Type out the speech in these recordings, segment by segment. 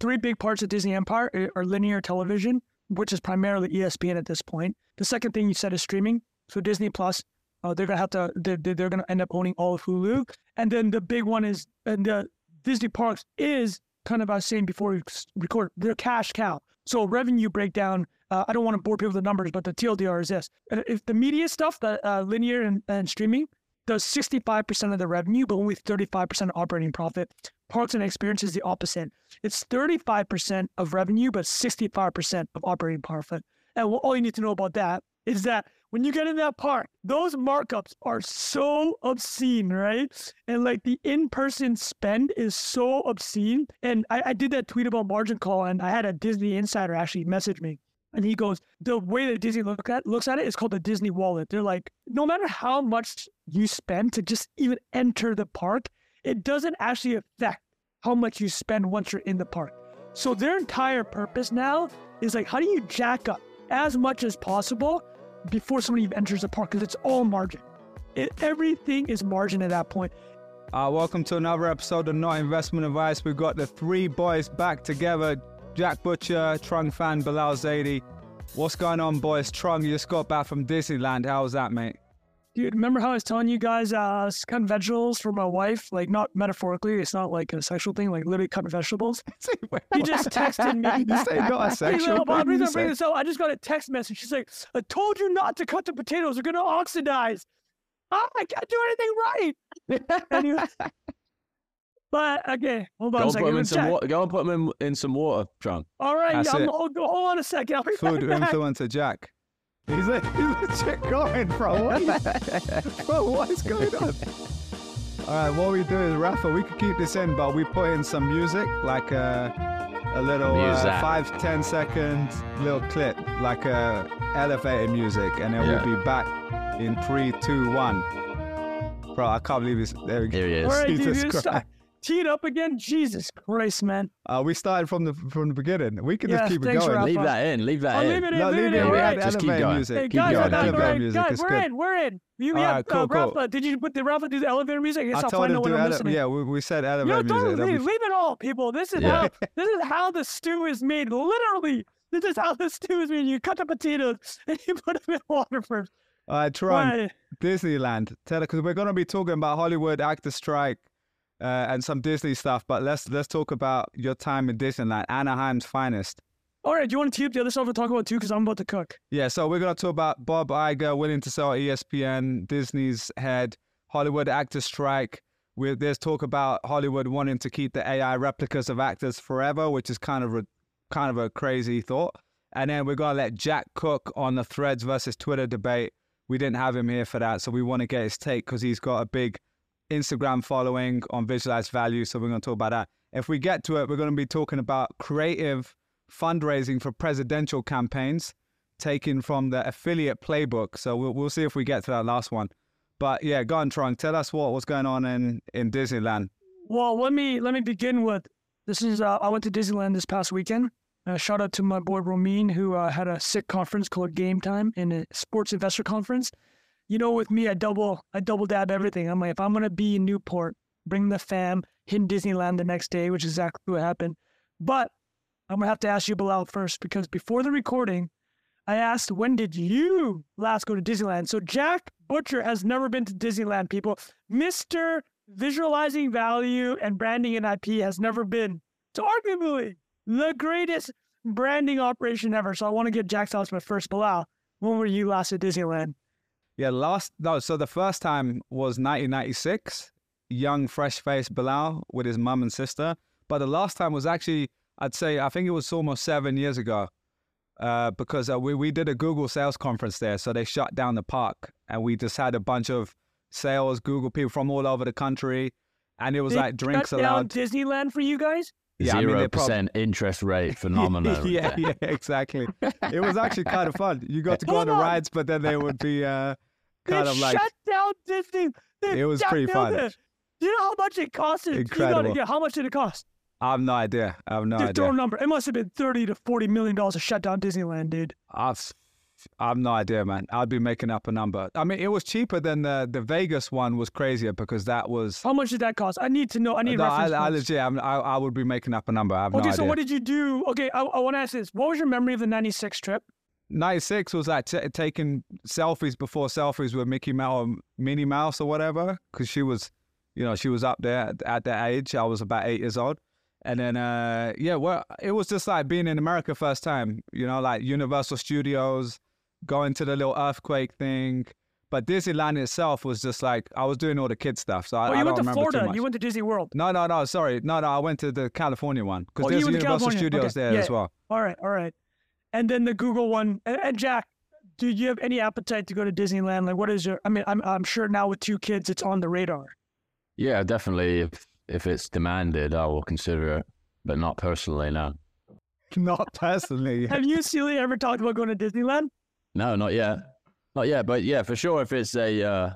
Three big parts of Disney Empire are linear television, which is primarily ESPN at this point. The second thing you said is streaming. So Disney Plus, they're gonna end up owning all of Hulu. And then the big one is, and the Disney Parks is kind of, I was saying before we record, their cash cow. So revenue breakdown. I don't want to bore people with the numbers, but the TLDR is this: if the media stuff, the linear and streaming, does 65% of the revenue, but only 35% operating profit. Parks and Experience is the opposite. It's 35% of revenue, but 65% of operating profit. And all you need to know about that is that when you get in that park, those markups are so obscene, right? And like the in-person spend is so obscene. And I did that tweet about Margin Call, and I had a Disney insider actually message me. And he goes, the way that Disney looks at it is called the Disney wallet. They're like, no matter how much you spend to just even enter the park, it doesn't actually affect how much you spend once you're in the park. So their entire purpose now is like, how do you jack up as much as possible before somebody enters the park? Because it's all margin. Everything is margin at that point. Welcome to another episode of Not Investment Advice. We've got the three boys back together. Jack Butcher, Trung Phan, Bilal Zaidi. What's going on, boys? Trung, you just got back from Disneyland. How was that, mate? Dude, remember how I was telling you guys I was cutting vegetables for my wife? Like, not metaphorically. It's not like a sexual thing. Like, literally cutting vegetables. He just texted me. You say not a sexual thing. Bob, reason I bring this up, I just got a text message. She's like, I told you not to cut the potatoes. They're going to oxidize. Oh, I can't do anything right. Anyway. But okay, hold on a second. Go and put them in some water, Trung. All right, yeah, hold on a second. I'll Food influencer Jack. He's legit going, bro. What is going on? All right, what we do is, Rafa, we could keep this in, but we put in some music, like a little 5-10 second little clip, like elevator music, and then we'll be back in 3, 2, 1. Bro, I can't believe it's there. Here he is. All right, Jesus Christ. Tee it up again, Jesus Christ, man! We started from the beginning. We can just keep it going. Leave that in. Leave that in. Leave it in. Right. Just keep going. Music. Hey, guys, we're in. Rafa, did Rafa do the elevator music? I told him to do. Yeah, we said elevator music. Leave it all, people. This is how the stew is made. Literally, this is how the stew is made. You cut the potatoes and you put them in water first. All right, Toronto, Disneyland. Tell us, because we're gonna be talking about Hollywood actor strike. And some Disney stuff, but let's talk about your time in Disneyland, Anaheim's finest. All right, do you want to tee up the other stuff we're talking about too? Because I'm about to cook. Yeah, so we're going to talk about Bob Iger willing to sell ESPN, Disney's head, Hollywood actor strike. There's talk about Hollywood wanting to keep the AI replicas of actors forever, which is kind of a crazy thought. And then we're going to let Jack cook on the Threads versus Twitter debate. We didn't have him here for that, so we want to get his take because he's got a big Instagram following on visualized value, so we're going to talk about that. If we get to it, we're going to be talking about creative fundraising for presidential campaigns taken from the affiliate playbook, so we'll see if we get to that last one. But yeah, go on, Trung, tell us what's going on in Disneyland. Well, let me begin with, this is I went to Disneyland this past weekend. Shout out to my boy Romin, who had a sick conference called Game Time, in a sports investor conference. You know, with me, I double dab everything. I'm like, if I'm going to be in Newport, bring the fam, hit Disneyland the next day, which is exactly what happened. But I'm going to have to ask you, Bilal, first, because before the recording, I asked, when did you last go to Disneyland? So Jack Butcher has never been to Disneyland, people. Mr. Visualizing Value and Branding and IP has never been to arguably the greatest branding operation ever. So I want to get Jack's thoughts, but first, Bilal, when were you last at Disneyland? Yeah, so the first time was 1996, young, fresh-faced Bilal with his mum and sister. But the last time was actually, I think it was almost 7 years ago, because we did a Google sales conference there, so they shut down the park, and we just had a bunch of sales Google people from all over the country, and it was like drinks allowed. Shut down Disneyland for you guys? Yeah, 0% interest rate phenomenon. yeah, exactly. It was actually kind of fun. You got to go on the rides, but then they would be... shut down Disney. It was pretty fun. Do you know how much it cost? Incredible. How much did it cost? I have no idea. I have no idea. Throw a number. It must have been $30 to $40 million to shut down Disneyland, dude. I've no idea, man. I'd be making up a number. I mean, it was cheaper than the Vegas one was crazier because that was... How much did that cost? I need to know. I need reference. I would be making up a number. I have no idea. Okay, so what did you do? Okay, I want to ask this. What was your memory of the 96 trip? 96 was like taking selfies before selfies with Mickey Mouse or Minnie Mouse or whatever, because she was, you know, she was up there at that age. I was about 8 years old. And then, yeah, well, it was just like being in America first time, you know, like Universal Studios, going to the little earthquake thing. But Disneyland itself was just like, I was doing all the kid stuff. So I don't remember too much. Oh, you went to Florida. You went to Disney World. No, sorry. No, I went to the California one because there's Universal Studios there as well. All right. And then the Google one. And Jack, do you have any appetite to go to Disneyland? Like, what is your, I mean, I'm sure now with two kids, it's on the radar. Yeah, definitely. If it's demanded, I will consider it, but not personally, no. Not personally. Have you, Celia, ever talked about going to Disneyland? No, not yet. Not yet, but yeah, for sure, if it's a,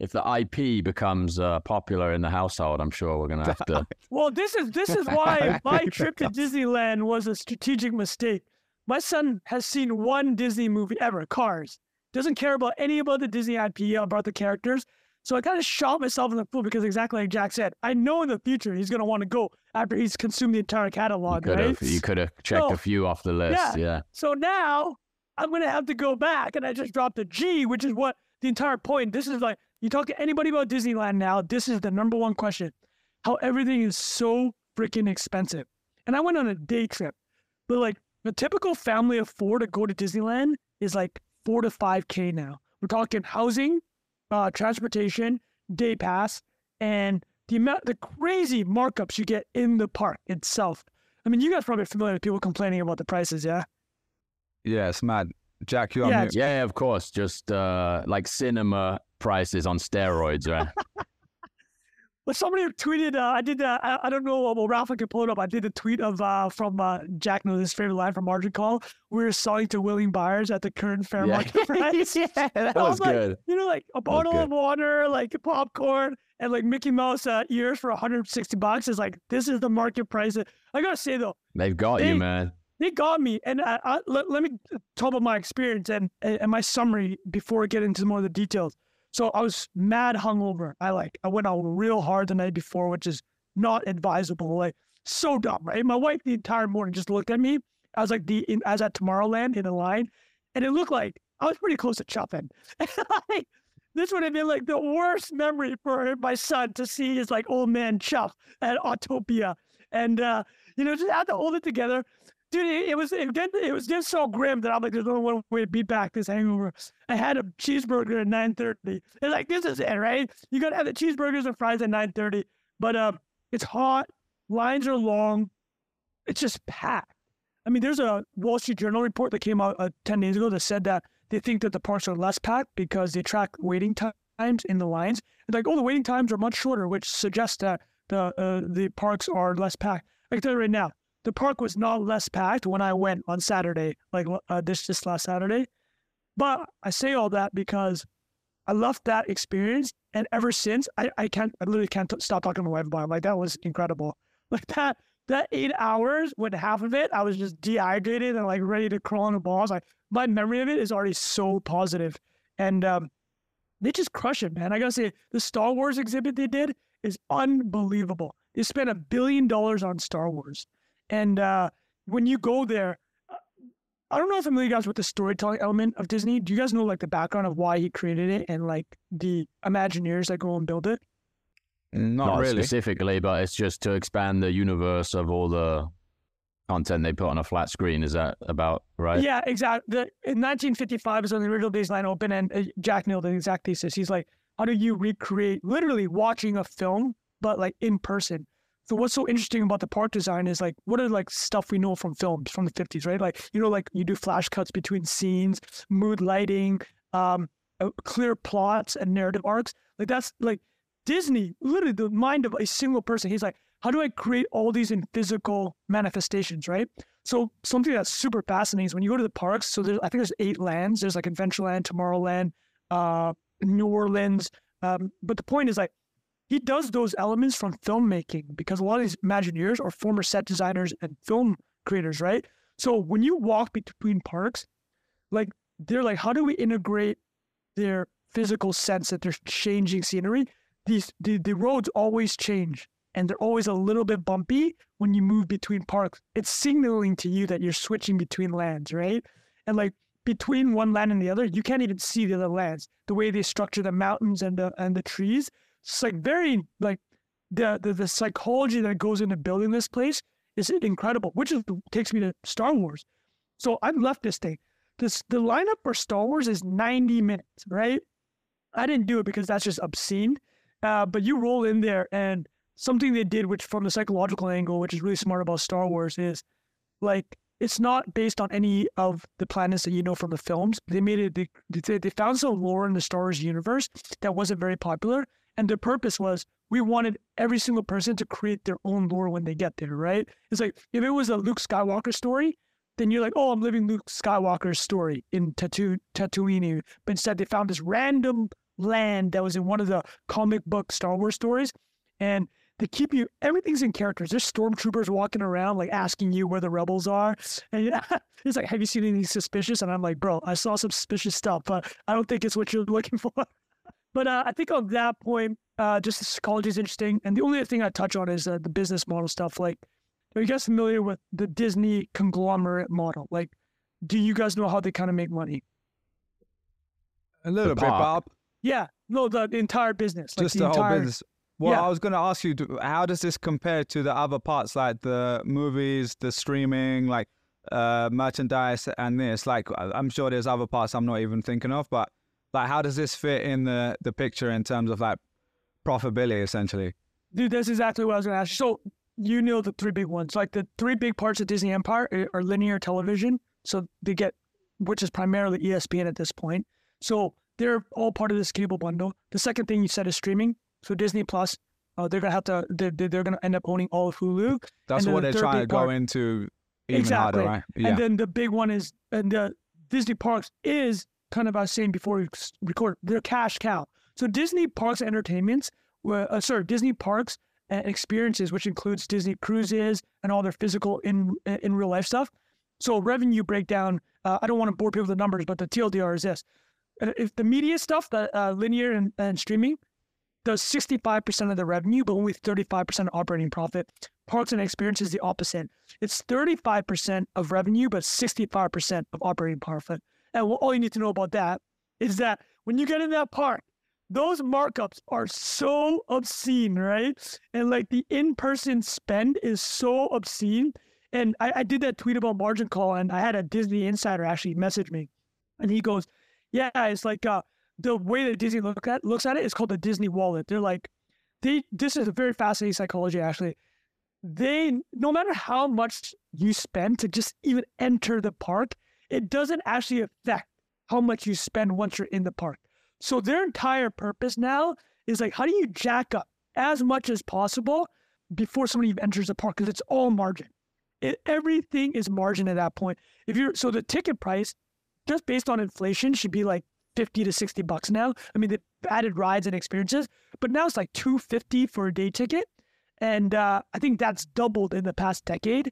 if the IP becomes popular in the household, I'm sure we're going to have to. Well, this is why my trip to Disneyland was a strategic mistake. My son has seen one Disney movie ever, Cars. Doesn't care about the Disney IP, about the characters. So I kind of shot myself in the foot because exactly like Jack said, I know in the future he's going to want to go after he's consumed the entire catalog, right? You could have checked a few off the list, yeah. So now I'm going to have to go back, and I just dropped a G, which is what the entire point. This is like, you talk to anybody about Disneyland now, this is the number one question. How everything is so freaking expensive. And I went on a day trip, but like a typical family of four to go to Disneyland is like 4 to 5K now. We're talking housing, transportation, day pass, and the crazy markups you get in the park itself. I mean, you guys are probably familiar with people complaining about the prices, yeah? Yeah, it's mad. Jack, you on mute? Yeah, of course. Just like cinema prices on steroids, right? Well, somebody tweeted, I don't know, well, Ralph, I can pull it up. I did a tweet of from Jack knows his favorite line from Margin Call. We're selling to willing buyers at the current fair market price. Yeah, that was good. Like, you know, like a bottle of water, like popcorn, and like Mickey Mouse ears for $160. It's like, this is the market price. I got to say, though. They've got you, man. They got me. And let me talk about my experience and my summary before I get into more of the details. So I was mad hungover. I went out real hard the night before, which is not advisable. Like, so dumb, right? My wife the entire morning just looked at me. I was like, I was at Tomorrowland in the line, and it looked like I was pretty close to chopping. Like, this would have been like the worst memory for my son to see his like old man Chuff at Autopia, and you know, just have to hold it together. Dude, it was just so grim that I'm like, there's only one way to beat back this hangover. I had a cheeseburger at 9:30. They're like, this is it, right? You got to have the cheeseburgers and fries at 9:30. But it's hot. Lines are long. It's just packed. I mean, there's a Wall Street Journal report that came out 10 days ago that said that they think that the parks are less packed because they track waiting times in the lines. It's like, oh, the waiting times are much shorter, which suggests that the parks are less packed. I can tell you right now, the park was not less packed when I went on Saturday, like this last Saturday. But I say all that because I loved that experience. And ever since, I literally can't stop talking to my wife about it. Like, that was incredible. Like that 8 hours, when half of it, I was just dehydrated and like ready to crawl on the balls. Like, my memory of it is already so positive. And they just crush it, man. I gotta say, the Star Wars exhibit they did is unbelievable. They spent $1 billion on Star Wars. And when you go there, I don't know if I'm familiar, guys, with the storytelling element of Disney. Do you guys know like the background of why he created it and like the Imagineers that go and build it? Not really specifically, but it's just to expand the universe of all the content they put on a flat screen. Is that about right? Yeah, exactly. In 1955 is when the original Disneyland opened, and Jack nailed the exact thesis. He's like, how do you recreate literally watching a film, but like in person? So what's so interesting about the park design is like, what are like stuff we know from films from the 50s, right? Like, you know, like you do flash cuts between scenes, mood lighting, clear plots and narrative arcs. Like, that's like Disney, literally the mind of a single person. He's like, how do I create all these in physical manifestations, right? So something that's super fascinating is when you go to the parks, so I think there's 8 lands. There's like Adventureland, Tomorrowland, New Orleans. But the point is like, he does those elements from filmmaking because a lot of these Imagineers are former set designers and film creators, right? So when you walk between parks, like they're like, how do we integrate their physical sense that they're changing scenery? The roads always change, and they're always a little bit bumpy when you move between parks. It's signaling to you that you're switching between lands, right? And like between one land and the other, you can't even see the other lands. The way they structure the mountains and the trees, it's like very like the psychology that goes into building this place is incredible, which is, takes me to Star Wars. So I've left this thing. The lineup for Star Wars is 90 minutes, right? I didn't do it because that's just obscene. But you roll in there, and something they did, which from the psychological angle, which is really smart about Star Wars, is like it's not based on any of the planets that you know from the films. They made it. They found some lore in the Star Wars universe that wasn't very popular, and their purpose was we wanted every single person to create their own lore when they get there, right? It's like if it was a Luke Skywalker story, then you're like, oh, I'm living Luke Skywalker's story in Tatooine. But instead, they found this random land that was in one of the comic book Star Wars stories. And they keep you, everything's in characters. There's stormtroopers walking around, like asking you where the rebels are. And it's like, have you seen anything suspicious? And I'm like, bro, I saw some suspicious stuff, but I don't think it's what you're looking for. But I think on that point, just the psychology is interesting. And the only other thing I touch on is the business model stuff. Like, are you guys familiar with the Disney conglomerate model? Like, do you guys know how they kind of make money? A little bit, Bob. Yeah. No, the entire business. Like just the whole business. Well, yeah. I was going to ask you, how does this compare to the other parts, like the movies, the streaming, like merchandise and this? Like, I'm sure there's other parts I'm not even thinking of, but like, how does this fit in the picture in terms of like profitability, essentially? Dude, that's exactly what I was going to ask you. So, you know the three big ones. Like the three big parts of Disney Empire are linear television. So they get, which is primarily ESPN at this point. So they're all part of this cable bundle. The second thing you said is streaming. So Disney Plus, they're going to have to, they're going to end up owning all of Hulu. That's what they're trying to go into even harder, right? Yeah. And then the big one is, and the Disney Parks is kind of, I was saying before we record, they're cash cow. So Disney Parks and Experiences, which includes Disney cruises and all their physical in real life stuff. So revenue breakdown, I don't want to bore people with the numbers, but the TLDR is this. If the media stuff, the linear and streaming, does 65% of the revenue, but only 35% operating profit. Parks and Experience is the opposite. It's 35% of revenue, but 65% of operating profit. And all you need to know about that is that when you get in that park, those markups are so obscene, right? And like the in-person spend is so obscene. And I did that tweet about Margin Call, and I had a Disney insider actually message me, and he goes, yeah, it's like the way that Disney looks at it is called the Disney wallet. They're like, this is a very fascinating psychology, actually. No matter how much you spend to just even enter the park, it doesn't actually affect how much you spend once you're in the park. So their entire purpose now is like, how do you jack up as much as possible before somebody enters the park? Because it's all margin. Everything is margin at that point. So the ticket price, just based on inflation, should be like $50 to $60 now. I mean, they added rides and experiences, but now it's like $250 for a day ticket, and I think that's doubled in the past decade.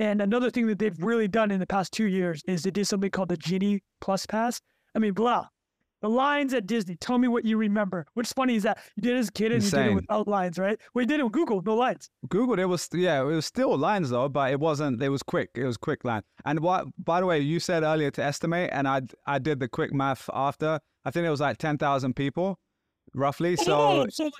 And another thing that they've really done in the past 2 years is they did something called the Genie Plus pass. I mean, blah. The lines at Disney, tell me what you remember. What's funny is that you did it as a kid and you did it without lines, right? Well, you did it with Google, no lines. Google, it was still lines though, but it was quick. It was quick line. And what, by the way, you said earlier to estimate, and I did the quick math after. I think it was like 10,000 people, roughly. So Google,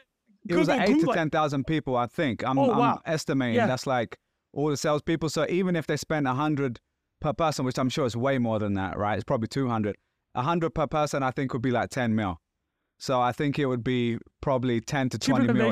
it was like 8,000 to 10,000 people, I think. I'm estimating. Yeah. That's like all the salespeople. So even if they spend 100 per person, which I'm sure is way more than that, right? It's probably 200. 100 per person, I think, would be like 10 mil. So I think it would be probably 10 to 20 mil.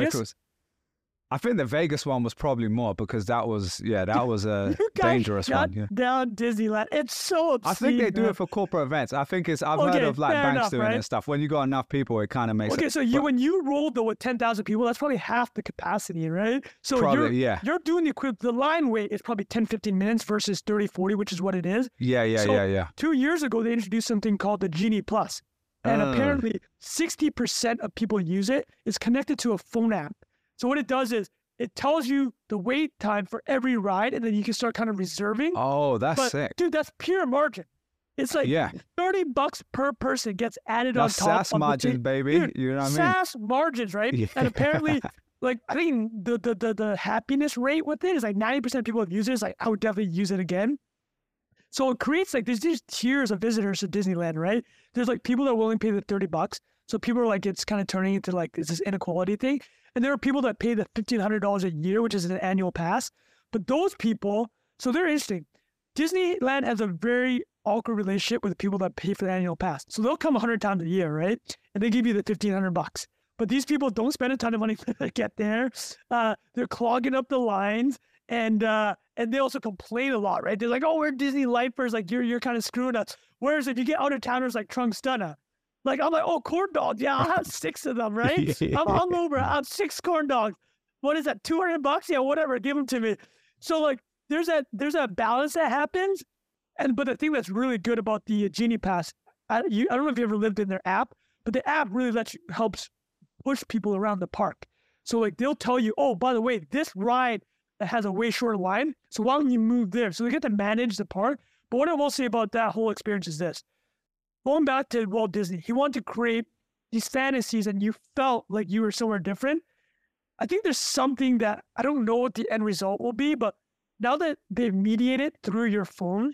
I think the Vegas one was probably more because that was a dangerous one. Yeah. Down Disneyland. It's so obscene. I think they do it for corporate events. I think it's, I've heard of like banks doing it and stuff. When you got enough people, it kind of makes sense. Okay, so when you roll though with 10,000 people, that's probably half the capacity, right? So probably, you're doing the line wait is probably 10, 15 minutes versus 30, 40, which is what it is. Yeah. 2 years ago, they introduced something called the Genie Plus. And apparently 60% of people use it. It's connected to a phone app. So what it does is it tells you the wait time for every ride, and then you can start kind of reserving. Oh, that's sick. Dude, that's pure margin. It's like $30 per person gets added now on top SaaS of margin, baby. Dude, you know what I mean? SaaS margins, right? Yeah. And apparently, like, I think the happiness rate with it is like 90% of people have used it. It's like, I would definitely use it again. So it creates like there's these tiers of visitors to Disneyland, right? There's like people that are willing to pay the $30. So people are like, it's kind of turning into like, it's this inequality thing. And there are people that pay the $1,500 a year, which is an annual pass. But those people, so they're interesting. Disneyland has a very awkward relationship with the people that pay for the annual pass. So they'll come 100 times a year, right? And they give you the $1,500. But these people don't spend a ton of money to get there. They're clogging up the lines. And they also complain a lot, right? They're like, oh, we're Disney lifers. Like, you're kind of screwing us. Whereas if you get out-of-towners like Trung Stunna, like, I'm like, oh, corn dogs. Yeah, I'll have 6 of them, right? I'm hungover. I'll have 6 corn dogs. What is that, $200? Yeah, whatever. Give them to me. So, like, there's that balance that happens. But the thing that's really good about the Genie Pass, I don't know if you ever lived in their app, but the app really helps push people around the park. So, like, they'll tell you, oh, by the way, this ride has a way shorter line, so why don't you move there? So they get to manage the park. But what I will say about that whole experience is this. Going back to Walt Disney, he wanted to create these fantasies and you felt like you were somewhere different. I think there's something that, I don't know what the end result will be, but now that they've mediated through your phone,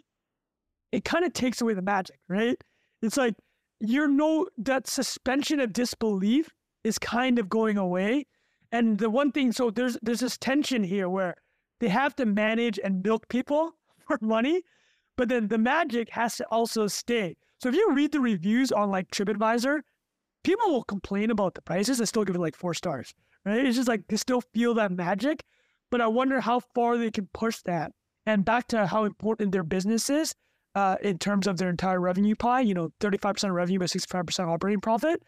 it kind of takes away the magic, right? It's like, that suspension of disbelief is kind of going away. And the one thing, so there's this tension here where they have to manage and milk people for money, but then the magic has to also stay. So if you read the reviews on like TripAdvisor, people will complain about the prices and still give it like 4 stars, right? It's just like, they still feel that magic, but I wonder how far they can push that. And back to how important their business is in terms of their entire revenue pie, 35% revenue, but 65% operating profit.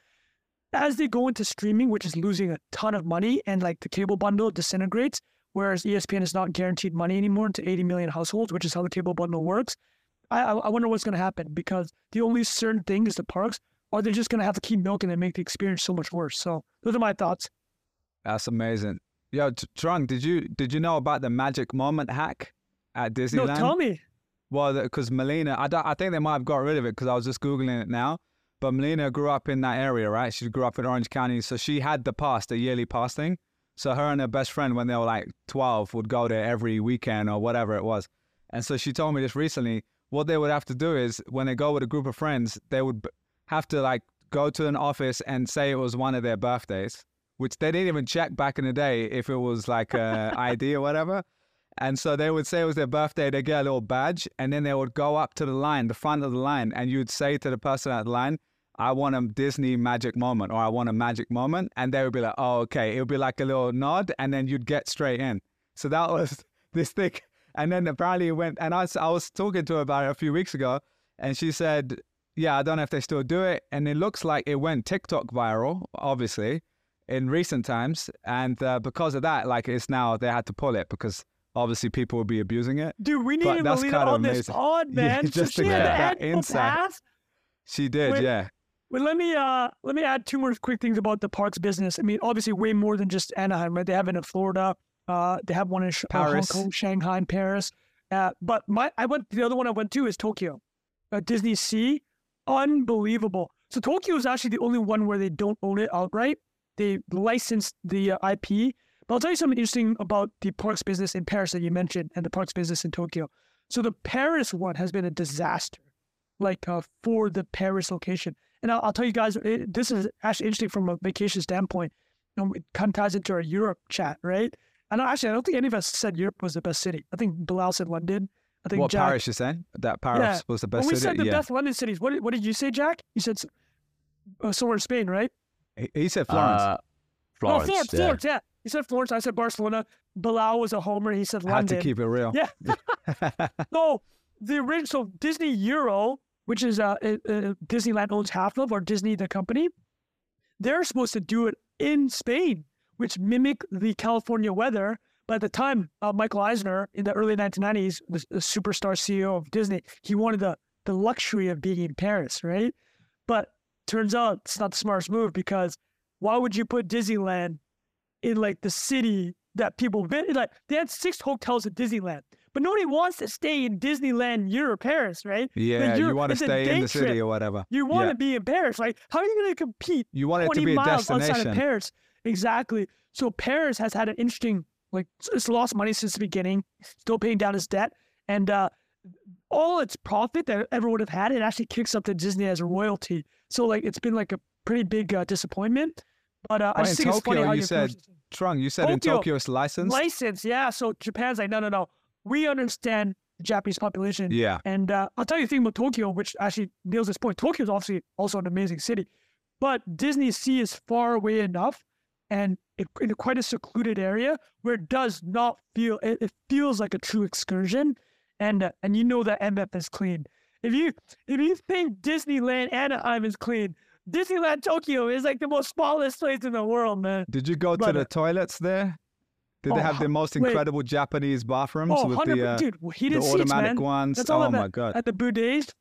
As they go into streaming, which is losing a ton of money, and like the cable bundle disintegrates, whereas ESPN is not guaranteed money anymore to 80 million households, which is how the cable bundle works. I wonder what's going to happen, because the only certain thing is the parks, or they're just going to have to keep milking and make the experience so much worse. So those are my thoughts. That's amazing. Yo, Trung, did you know about the magic moment hack at Disneyland? No, tell me. Well, because Melina, I think they might have got rid of it because I was just Googling it now. But Melina grew up in that area, right? She grew up in Orange County. So she had the yearly pass thing. So her and her best friend, when they were like 12, would go there every weekend or whatever it was. And so she told me this recently. What they would have to do is when they go with a group of friends, they would have to like go to an office and say it was one of their birthdays, which they didn't even check back in the day if it was like an ID or whatever. And so they would say it was their birthday, they get a little badge, and then they would go up to the line, the front of the line, and you'd say to the person at the line, I want a Disney magic moment, or I want a magic moment. And they would be like, oh, okay. It would be like a little nod, and then you'd get straight in. So that was this thing. And then apparently it went, and I was talking to her about it a few weeks ago, and she said, yeah, I don't know if they still do it. And it looks like it went TikTok viral, obviously, in recent times. And because of that, like it's now, they had to pull it because obviously people would be abusing it. Dude, we need Melina on this pod, man. Yeah, just so she had the annual pass? She did, yeah. Well, let me add 2 more quick things about the parks business. I mean, obviously way more than just Anaheim, right? They have it in Florida. They have one in Paris. Hong Kong, Shanghai, and Paris. But the other one I went to is Tokyo. Disney Sea. Unbelievable. So Tokyo is actually the only one where they don't own it outright. They licensed the IP. But I'll tell you something interesting about the parks business in Paris that you mentioned and the parks business in Tokyo. So the Paris one has been a disaster, like for the Paris location. And I'll tell you guys, this is actually interesting from a vacation standpoint. It kind of ties into our Europe chat, right? And actually, I don't think any of us said Europe was the best city. I think Bilal said London. I think Paris, you're saying? That Paris was the best city? We said the best London cities. What did you say, Jack? You said somewhere in Spain, right? He said Florence. Florence, yeah. He said Florence. I said Barcelona. Bilal was a homer. He said London. I had to keep it real. Yeah. So Disney Euro, which is Disneyland owns half of, or Disney, the company, they're supposed to do it in Spain, which mimic the California weather. But at the time, Michael Eisner, in the early 1990s, was a superstar CEO of Disney. He wanted the luxury of being in Paris, right? But turns out it's not the smartest move, because why would you put Disneyland in like the city that people visit? Like, they had 6 hotels at Disneyland, But nobody wants to stay in Disneyland, Europe, Paris, right? Yeah, you want to stay in the city or whatever. You want to be in Paris. Like, how are you going to compete? You want it to be a destination outside of Paris. Exactly. So Paris has had an interesting, like, it's lost money since the beginning, still paying down its debt, and all its profit that it ever would have had, it actually kicks up to Disney as a royalty. So like, it's been like a pretty big disappointment. But I just think Tokyo, it's funny how you said, Trung, you said Tokyo, in Tokyo it's licensed? Licensed, yeah. So Japan's like, no, no, no. We understand the Japanese population. Yeah. And I'll tell you the thing about Tokyo, which actually nails this point. Tokyo is obviously also an amazing city, but Disney Sea is far away enough and in quite a secluded area where it does not feel, it feels like a true excursion. And you know that MF is clean. If you think Disneyland Anaheim is clean, Disneyland Tokyo is like the most smallest place in the world, man. Did you go to the toilets there? Did they have the most incredible Japanese bathrooms with the heated the automatic seats, ones? That's all my God. At the boudettes.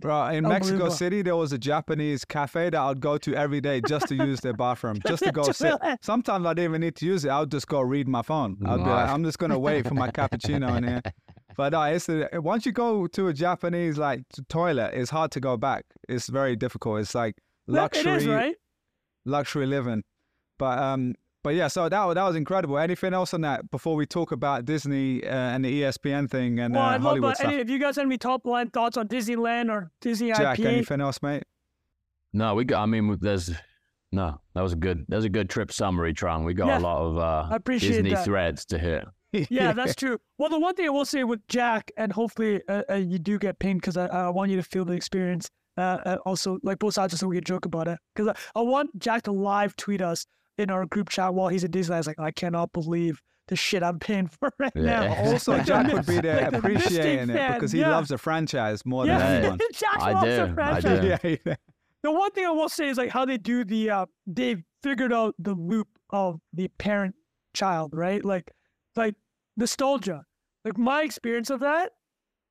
Bro, in Mexico City, there was a Japanese cafe that I'd go to every day just to use their bathroom, just to go sit. Sometimes I didn't even need to use it. I would just go read my phone. I'd be like, I'm just going to wait for my cappuccino in here. But once you go to a Japanese toilet, it's hard to go back. It's very difficult. It's like luxury, luxury living. But yeah, so that was incredible. Anything else on that before we talk about Disney and the ESPN thing and Hollywood stuff? If you guys have any top line thoughts on Disneyland or Disney Jack, IPA? Anything else, mate? No, that was a good trip summary, Trung. We got a lot of Disney threads to hit. Yeah, that's true. Well, the one thing I will say with Jack, and hopefully you do get pinged because I want you to feel the experience. Also, both sides, just so we can joke about it. Because I want Jack to live tweet us in our group chat while he's at Disneyland. It's like, I cannot believe the shit I'm paying for right now. Also, Jack would be there appreciating it because he loves the franchise more than anyone. Jack loves the franchise. The one thing I will say is how they do the, they've figured out the loop of the parent-child, right? Like nostalgia. Like my experience of that,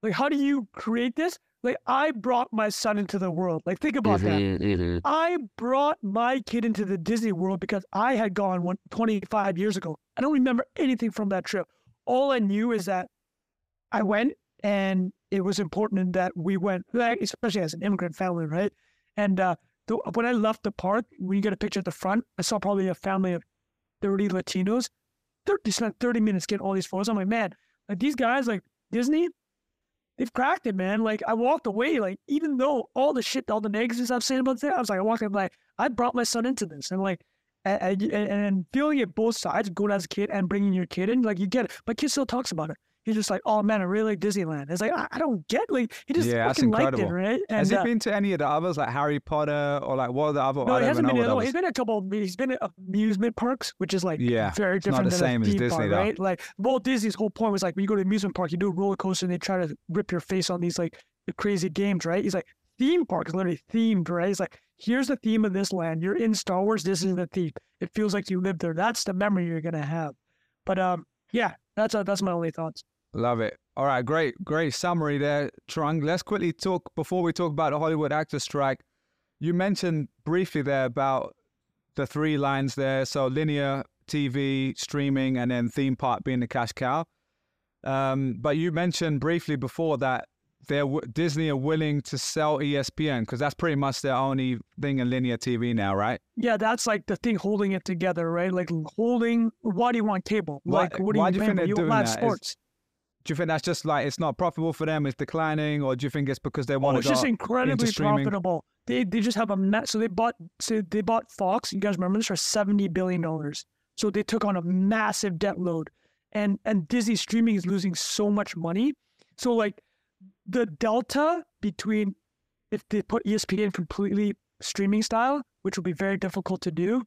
like how do you create this? Like I brought my son into the world. Like think about that. I brought my kid into the Disney world because I had gone 25 years ago. I don't remember anything from that trip. All I knew is that I went and it was important that we went, especially as an immigrant family, right? And when I left the park, when you get a picture at the front, I saw probably a family of 30 Latinos. They spent 30 minutes getting all these photos. I'm like, man, like these guys, like Disney, they've cracked it, man. Like I walked away, like even though all the negatives I've seen about that, I was like, I walked in, like I brought my son into this, and like, and feeling it both sides, going as a kid and bringing your kid in, like you get it. My kid still talks about it. He's just like, oh man, I really like Disneyland. It's like I don't get he just fucking liked it, right? And, has he been to any of the others, like Harry Potter or like what are the other? No, he hasn't been to. He's been a couple. He's been at amusement parks, which is very different. Not the same as Disney, right? Like Walt Disney's whole point was when you go to an amusement park, you do a roller coaster and they try to rip your face on these crazy games, right? He's like theme park is literally themed, right? He's like here's the theme of this land. You're in Star Wars. This is the theme. It feels like you lived there. That's the memory you're gonna have. But yeah. That's my only thoughts. Love it. All right, great summary there, Trung. Let's quickly talk, before we talk about the Hollywood actor strike, you mentioned briefly there about the three lines there. So linear, TV, streaming, and then theme park being the cash cow. But you mentioned briefly before that Disney are willing to sell ESPN because that's pretty much their only thing in linear TV now, right? Yeah, that's the thing holding it together, right? Why do you want cable? Why do you think they're doing live sports? Do you think that's just it's not profitable for them, it's declining, or do you think it's because they want to go into streaming? It's just incredibly profitable. They just have a net. So they bought Fox, you guys remember this, for $70 billion. So they took on a massive debt load. And Disney streaming is losing so much money. So the delta between if they put ESPN completely streaming style, which will be very difficult to do,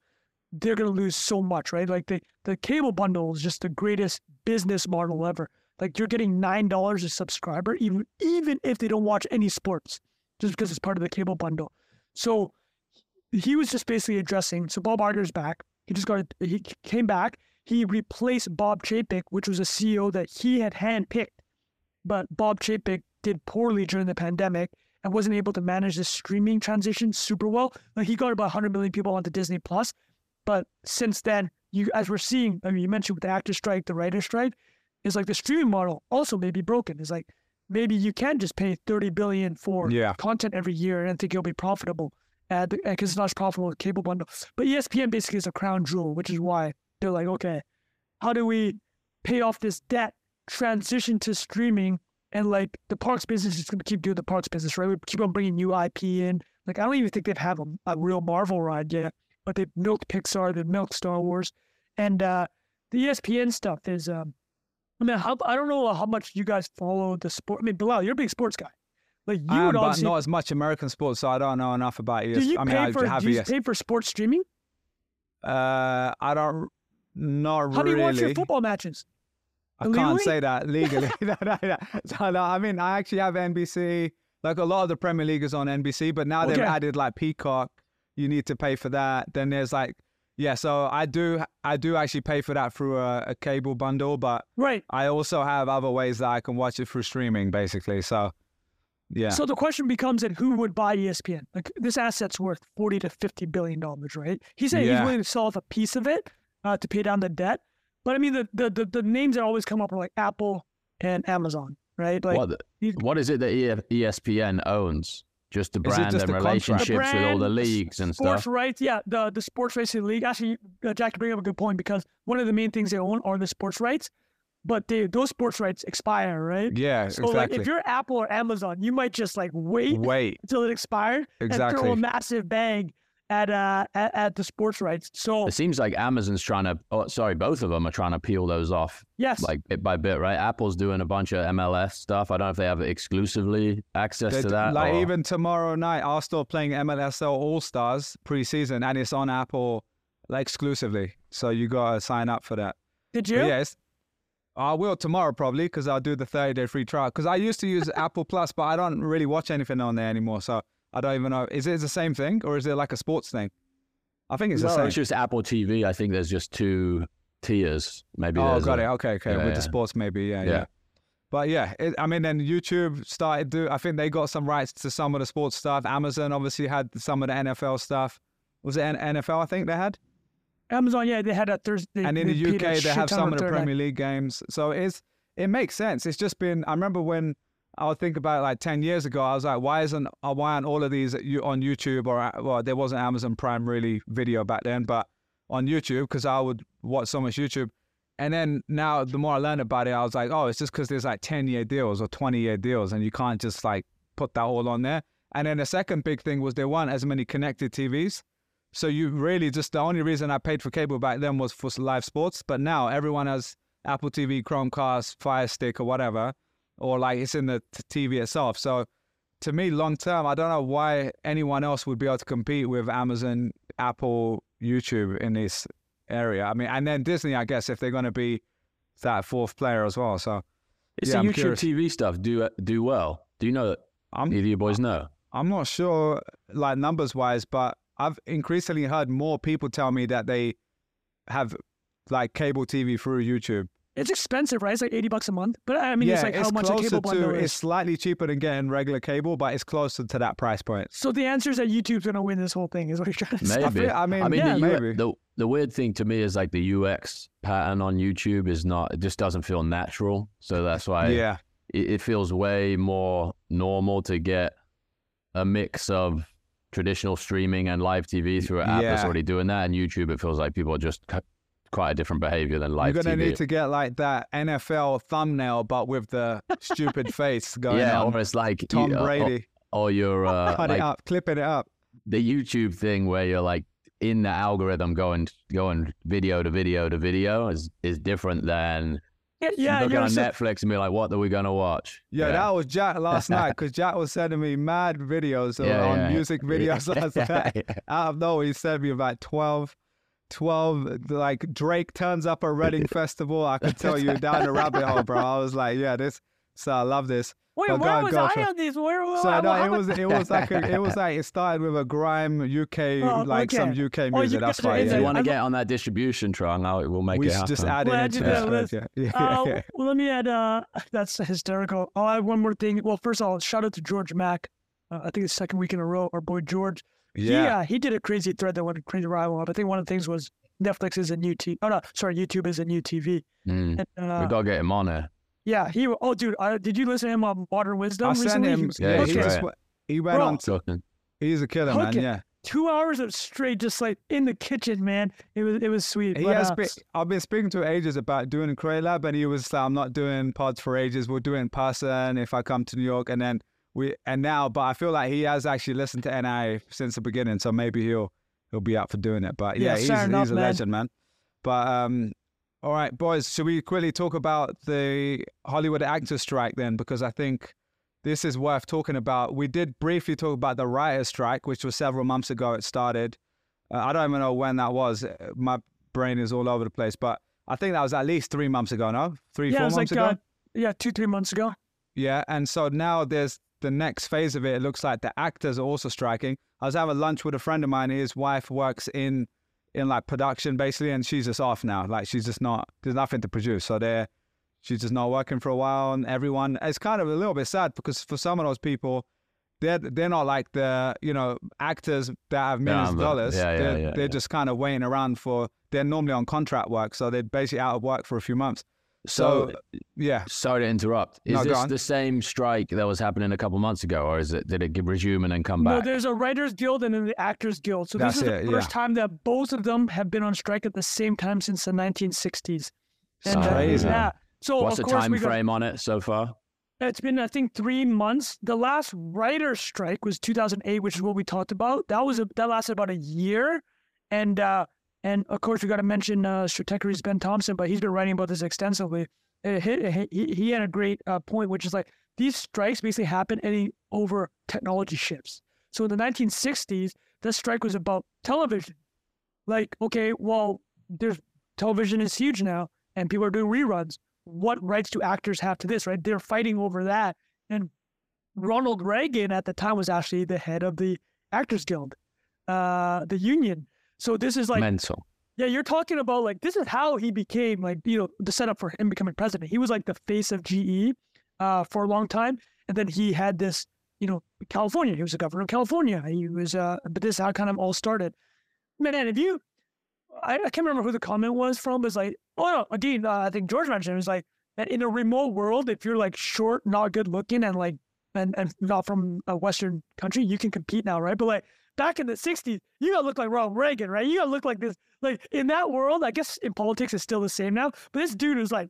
they're going to lose so much, right? The cable bundle is just the greatest business model ever. You're getting $9 a subscriber, even if they don't watch any sports, just because it's part of the cable bundle. So he was just basically addressing, so Bob Iger's back. He came back. He replaced Bob Chapek, which was a CEO that he had handpicked. But Bob Chapek did poorly during the pandemic and wasn't able to manage the streaming transition super well. He got about 100 million people onto Disney Plus, but since then, as we're seeing, you mentioned with the actor strike, the writer strike, is like the streaming model also may be broken. It's like maybe you can just pay $30 billion for content every year and think it'll be profitable because it's not as profitable with cable bundle. But ESPN basically is a crown jewel, which is why they're like, okay, how do we pay off this debt, transition to streaming, and like the parks business is going to keep doing the parks business, right? We keep on bringing new IP in. Like, I don't even think they've had a real Marvel ride yet, but they've milked Pixar, they've milked Star Wars. And the ESPN stuff is, I mean, I don't know how much you guys follow the sport. I mean, Bilal, you're a big sports guy. Like, you would obviously, but not as much American sports, so I don't know enough about ESPN. Do you pay for sports streaming? I don't, not really. How do you watch your football matches? I can't say that legally. No. I mean, I actually have NBC. Like, a lot of the Premier League is on NBC, but now they've added like Peacock. You need to pay for that. Then there's like, so I do actually pay for that through a cable bundle, but I also have other ways that I can watch it through streaming, basically. So, yeah. So the question becomes that who would buy ESPN? Like, this asset's worth $40 to $50 billion, right? He said he's willing to sell off a piece of it to pay down the debt. But I mean, the names that always come up are like Apple and Amazon, right? Like, what is it that ESPN owns? Just the brand and relationships with all the leagues and stuff. Sports rights, the sports rights in the league. Actually, Jack, you bring up a good point, because one of the main things they own are the sports rights, but those sports rights expire, right? Yeah, so exactly. Like, if you're Apple or Amazon, you might just like wait until it expired and throw a massive bang at the sports rights. So it seems like Amazon's trying to, both of them are trying to peel those off. Yes. Like, bit by bit, right? Apple's doing a bunch of MLS stuff. I don't know if they have exclusively access to that. Like, even tomorrow night, Arsenal playing MLSL All-Stars preseason, and it's on Apple exclusively. So you got to sign up for that. Did you? But yes. I will tomorrow probably, because I'll do the 30-day free trial. Because I used to use Apple Plus, but I don't really watch anything on there anymore. So I don't even know. Is it the same thing, or is it like a sports thing? I think it's the same. It's just Apple TV. I think there's just two tiers. Maybe. Oh, got it. Okay. With the sports, maybe. Yeah. But then YouTube started I think they got some rights to some of the sports stuff. Amazon obviously had some of the NFL stuff. Was it NFL? I think they had. Amazon, they had a Thursday. And in the UK, they have some of the Premier League games. So it makes sense. It's just been. I remember when. I'll think about it, 10 years ago, I was like, why aren't all of these on YouTube? Or, well, there wasn't Amazon Prime really video back then, but on YouTube, because I would watch so much YouTube. And then now the more I learn about it, I was like, oh, it's just because there's 10-year deals or 20-year deals, and you can't just put that all on there. And then the second big thing was there weren't as many connected TVs. So you really just, the only reason I paid for cable back then was for live sports. But now everyone has Apple TV, Chromecast, Fire Stick or whatever. Or it's in the TV itself. So to me, long term, I don't know why anyone else would be able to compete with Amazon, Apple, YouTube in this area. I mean, and then Disney, I guess, if they're going to be that fourth player as well. So it's the YouTube curious. TV stuff do well. Do you know that? Either you boys know? I'm not sure, numbers wise, but I've increasingly heard more people tell me that they have cable TV through YouTube. It's expensive, right? It's $80 a month. But I mean, it's how much a cable bundle is. It's slightly cheaper than getting regular cable, but it's closer to that price point. So the answer is that YouTube's going to win this whole thing, is what you're trying to say. Maybe. Maybe. The weird thing to me is the UX pattern on YouTube is not, it just doesn't feel natural. So that's why it feels way more normal to get a mix of traditional streaming and live TV through an app that's already doing that. And YouTube, it feels like people are just quite a different behavior than live TV. You're going to need to get that NFL thumbnail, but with the stupid face going on. Yeah, or it's Tom Brady. Or you're... cut it up, clipping it up. The YouTube thing where you're in the algorithm going video to video to video is different than... Yeah, looking on Netflix and be like, what are we going to watch? Yeah, that was Jack last night, because Jack was sending me mad videos on music videos last night. Out of nowhere, he sent me about 12, Drake turns up a Reading festival. I could tell you down the rabbit hole, bro. I was like, I love this. Wait, on these? It started with a grime UK, some UK music. That's why. If you want to get on that distribution, Trung, we'll make it happen. We just add it into this. Well, let me add, that's hysterical. I'll add one more thing. Well, first of all, shout out to George Mack. I think it's the second week in a row, our boy George. Yeah, he did a crazy thread that went crazy viral. I think one of the things was Netflix is a new TV. Oh no, sorry, YouTube is a new TV. Mm. And, we gotta get him on there. Yeah, he. Oh, dude, did you listen to him on Modern Wisdom? I sent him. Yeah, he went on talking. He's a killer, man. Yeah. 2 hours of straight, just like in the kitchen, man. It was sweet. I've been speaking to ages about doing a Cray Lab, and he was like, "I'm not doing pods for ages. We'll do it in person if I come to New York." And then but I feel like he has actually listened to NI since the beginning, so maybe he'll be up for doing it. But yeah, he's a legend, man. But all right, boys, should we quickly talk about the Hollywood actors strike then? Because I think this is worth talking about. We did briefly talk about the writer's strike, which was several months ago it started. I don't even know when that was. My brain is all over the place, but I think that was at least 3 months ago, no? Three, 4 months ago? Yeah, 2-3 months ago. Yeah, and so now there's the next phase of it. It looks like the actors are also striking. I was having lunch with a friend of mine. His wife works in like production, basically, and she's just off now. Like, she's just not, there's nothing to produce. So she's just not working for a while, and everyone, it's kind of a little bit sad because for some of those people, they're not like the, you know, actors that have millions of dollars. They're just kind of waiting around for, they're normally on contract work, so they're basically out of work for a few months. So yeah. Sorry to interrupt. Is this the same strike that was happening a couple months ago, or did it resume and then come back? No, there's a Writers Guild and then the Actors Guild. So this is the first time that both of them have been on strike at the same time since the 1960s. And, crazy. Yeah. So what's the time frame on it so far? It's been, I think, 3 months. The last writer strike was 2008, which is what we talked about. That lasted about a year. And of course, we got to mention Stratechery's Ben Thompson, but he's been writing about this extensively. He had a great point, which is like, these strikes basically happen over technology shifts. So in the 1960s, this strike was about television. Like, okay, well, television is huge now, and people are doing reruns. What rights do actors have to this, right? They're fighting over that. And Ronald Reagan at the time was actually the head of the Actors Guild, the union. So this is like mental. Yeah, you're talking about like, this is how he became like, you know, the setup for him becoming president. He was like the face of GE for a long time. And then he had this, you know, California. He was the governor of California. He was, but this is how kind of all started. Man, if you, I can't remember who the comment was from, but it's like, oh no, again, I think George mentioned it was like that in a remote world, if you're like short, not good looking, and like and not from a Western country, you can compete now, right? But like back in the 60s, you gotta look like Ronald Reagan, right? You gotta look like this. Like in that world, I guess in politics it's still the same now, but this dude is like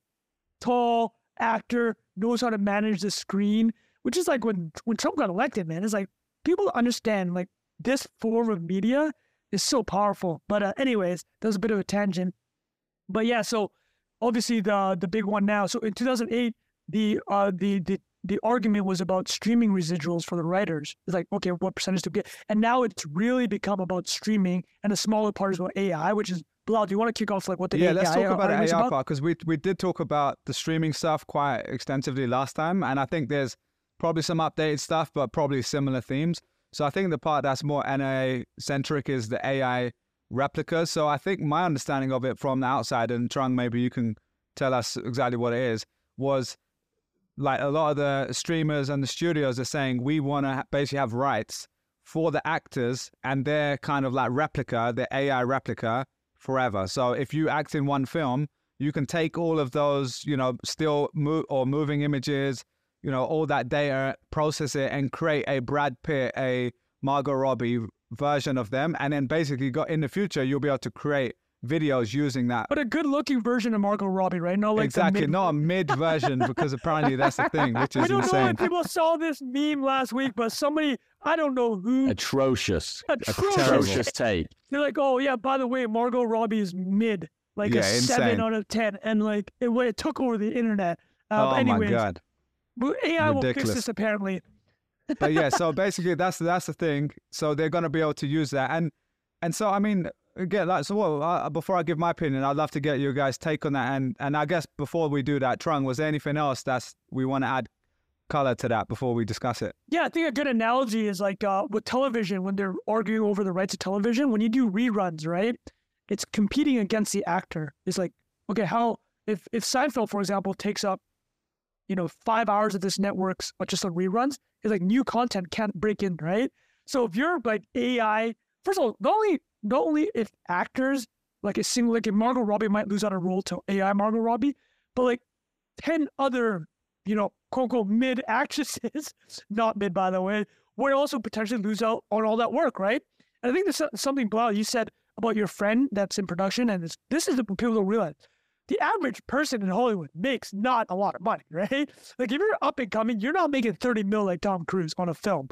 tall, actor, knows how to manage the screen, which is like when Trump got elected, man, it's like people understand like this form of media is so powerful. But anyways, that was a bit of a tangent. But yeah, so obviously the big one now. So in 2008, the argument was about streaming residuals for the writers. It's like, okay, what percentage do we get? And now it's really become about streaming, and a smaller part is about AI, which is, Bilal, do you want to kick off like what the AI is? Yeah, let's talk about the AI part, because we did talk about the streaming stuff quite extensively last time, and I think there's probably some updated stuff, but probably similar themes. So I think the part that's more NA-centric is the AI replicas. So I think my understanding of it from the outside, and Trung, maybe you can tell us exactly what it is, was like a lot of the streamers and the studios are saying, we want to basically have rights for the actors and their kind of like replica, the AI replica forever. So if you act in one film, you can take all of those, you know, still moving images, you know, all that data, process it, and create a Brad Pitt, a Margot Robbie version of them. And then basically in the future, you'll be able to create videos using that. But a good-looking version of Margot Robbie, right? No, like exactly, not a mid-version, because apparently that's the thing, which is insane. I don't know if people saw this meme last week, but somebody, I don't know who. Atrocious take. They're like, oh, yeah, by the way, Margot Robbie is mid, like a 7 out of 10. And like, it took over the internet. Anyways, my God. AI ridiculous. Will fix this apparently. But yeah, so basically that's the thing. So they're going to be able to use that, and so I mean, again, like, so before I give my opinion, I'd love to get your guys' take on that, and I guess before we do that, Trung, was there anything else that we want to add color to that before we discuss it? Yeah, I think a good analogy is like with television, when they're arguing over the rights of television, when you do reruns, right? It's competing against the actor. It's like, okay, how if Seinfeld, for example, takes up, you know, 5 hours of this network's just on reruns, is like new content can't break in, right? So if you're like AI, first of all, not only if actors Like a single, like if Margot Robbie might lose out a role to AI Margot Robbie, but like 10 other, you know, quote unquote mid actresses, not mid by the way, would also potentially lose out on all that work, right? And I think there's something, Bilal, you said about your friend that's in production, and this is the people who realize the average person in Hollywood makes not a lot of money, right? Like if you're up and coming, you're not making 30 mil like Tom Cruise on a film.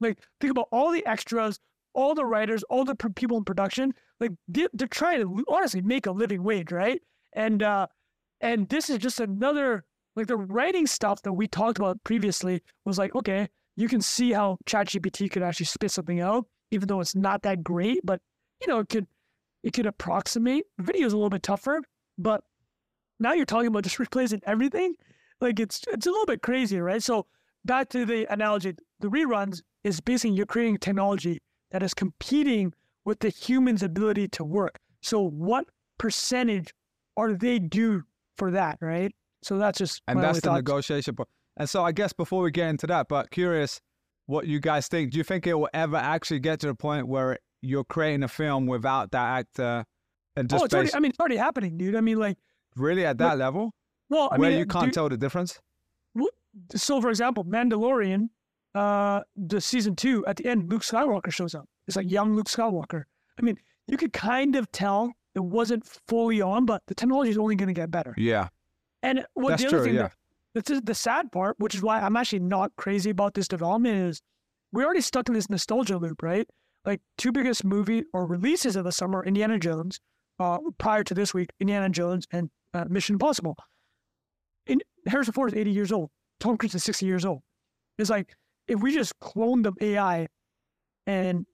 Like think about all the extras, all the writers, all the people in production, like they're trying to honestly make a living wage, right? And this is just another, like the writing stuff that we talked about previously was like, okay, you can see how ChatGPT could actually spit something out, even though it's not that great, but you know, it could approximate. Video is a little bit tougher, but now you're talking about just replacing everything. Like it's a little bit crazy, right? So back to the analogy, the reruns is basically you're creating technology that is competing with the human's ability to work. So what percentage are they due for that, right? So that's just and that's the negotiation part. And so I guess before we get into that, but curious what you guys think. Do you think it will ever actually get to the point where you're creating a film without that actor? And just it's already happening, dude. I mean, like really at that level? Well, I mean, where you can't tell the difference. So, for example, Mandalorian. The season 2 at the end, Luke Skywalker shows up. It's like young Luke Skywalker. I mean, you could kind of tell it wasn't fully on, but the technology is only going to get better. Yeah, and what the other thing, this is the sad part, which is why I'm actually not crazy about this development is we're already stuck in this nostalgia loop, right? Like two biggest movie or releases of the summer: Indiana Jones, prior to this week, Indiana Jones and Mission Impossible. In Harrison Ford is 80 years old. Tom Cruise is 60 years old. It's like, if we just clone the AI and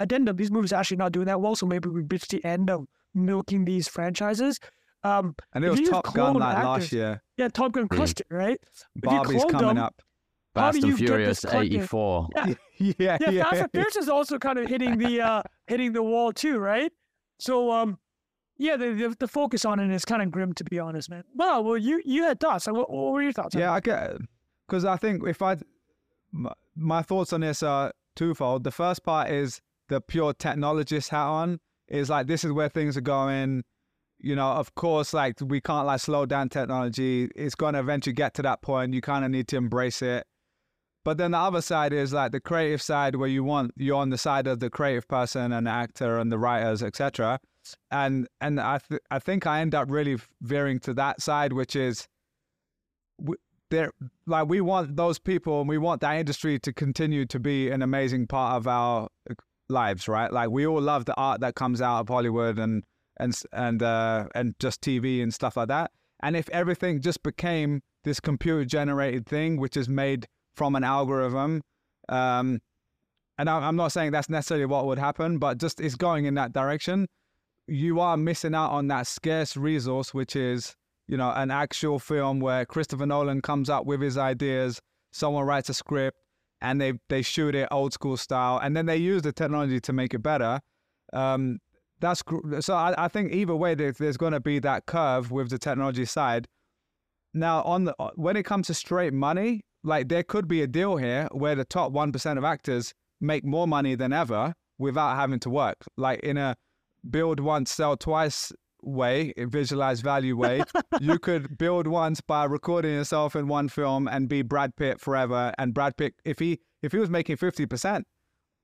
addendum, these movies are actually not doing that well, so maybe we reach the end of milking these franchises. And it was Top Gun like last year. Yeah, Top Gun cluster, right? Barbie's coming up. Fast and Furious 84. Yeah, Fast and Furious is also kind of hitting the wall too, right? So, the focus on it is kind of grim, to be honest, man. Well, you had thoughts. Like, what were your thoughts on that? Yeah, I get it. Because I think my thoughts on this are twofold. The first part is the pure technologist hat on. Is like, this is where things are going. You know, of course, like we can't like slow down technology. It's going to eventually get to that point. You kind of need to embrace it. But then the other side is like the creative side where you're on the side of the creative person and the actor and the writers, etc. And I think I end up really veering to that side, which is... we want those people and we want that industry to continue to be an amazing part of our lives, right? Like we all love the art that comes out of Hollywood and just TV and stuff like that. And if everything just became this computer generated thing, which is made from an algorithm, and I'm not saying that's necessarily what would happen, but just it's going in that direction, you are missing out on that scarce resource, which is, you know, an actual film where Christopher Nolan comes up with his ideas, someone writes a script, and they shoot it old school style, and then they use the technology to make it better. I think either way, there's going to be that curve with the technology side. Now, when it comes to straight money, like there could be a deal here where the top 1% of actors make more money than ever without having to work, like in a build once, sell twice way, visualize value way. You could build once by recording yourself in one film and be Brad Pitt forever. And Brad Pitt, if he was making 50%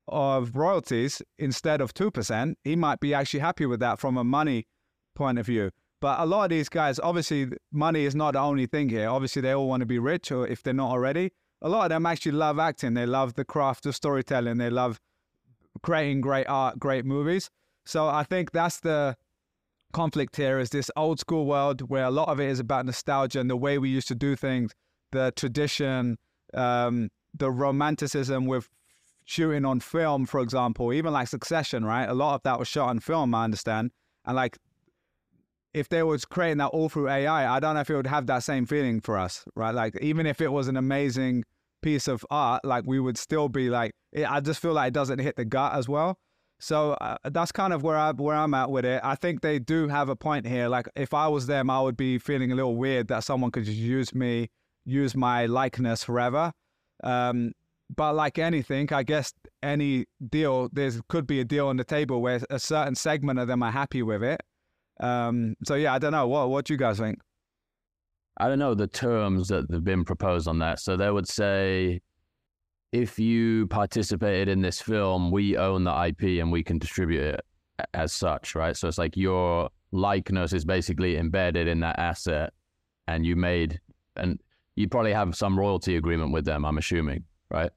of royalties instead of 2%, he might be actually happy with that from a money point of view. But a lot of these guys, obviously money is not the only thing here. Obviously they all want to be rich, or if they're not already, a lot of them actually love acting. They love the craft of storytelling. They love creating great art, great movies. So I think that's the conflict here, is this old school world where a lot of it is about nostalgia and the way we used to do things, the tradition, the romanticism with shooting on film, for example, even like Succession, right? A lot of that was shot on film, I understand. And like, if they was creating that all through AI, I don't know if it would have that same feeling for us, right? Like, even if it was an amazing piece of art, like we would still be like, I just feel like it doesn't hit the gut as well. So that's kind of where I'm at with it. I think they do have a point here. Like if I was them, I would be feeling a little weird that someone could just use me, use my likeness forever. But like anything, I guess any deal, there could be a deal on the table where a certain segment of them are happy with it So yeah, I don't know. What do you guys think? I don't know the terms that have been proposed on that. So they would say, if you participated in this film, we own the IP and we can distribute it as such, right? So it's like your likeness is basically embedded in that asset, and you made, and you probably have some royalty agreement with them, I'm assuming, right?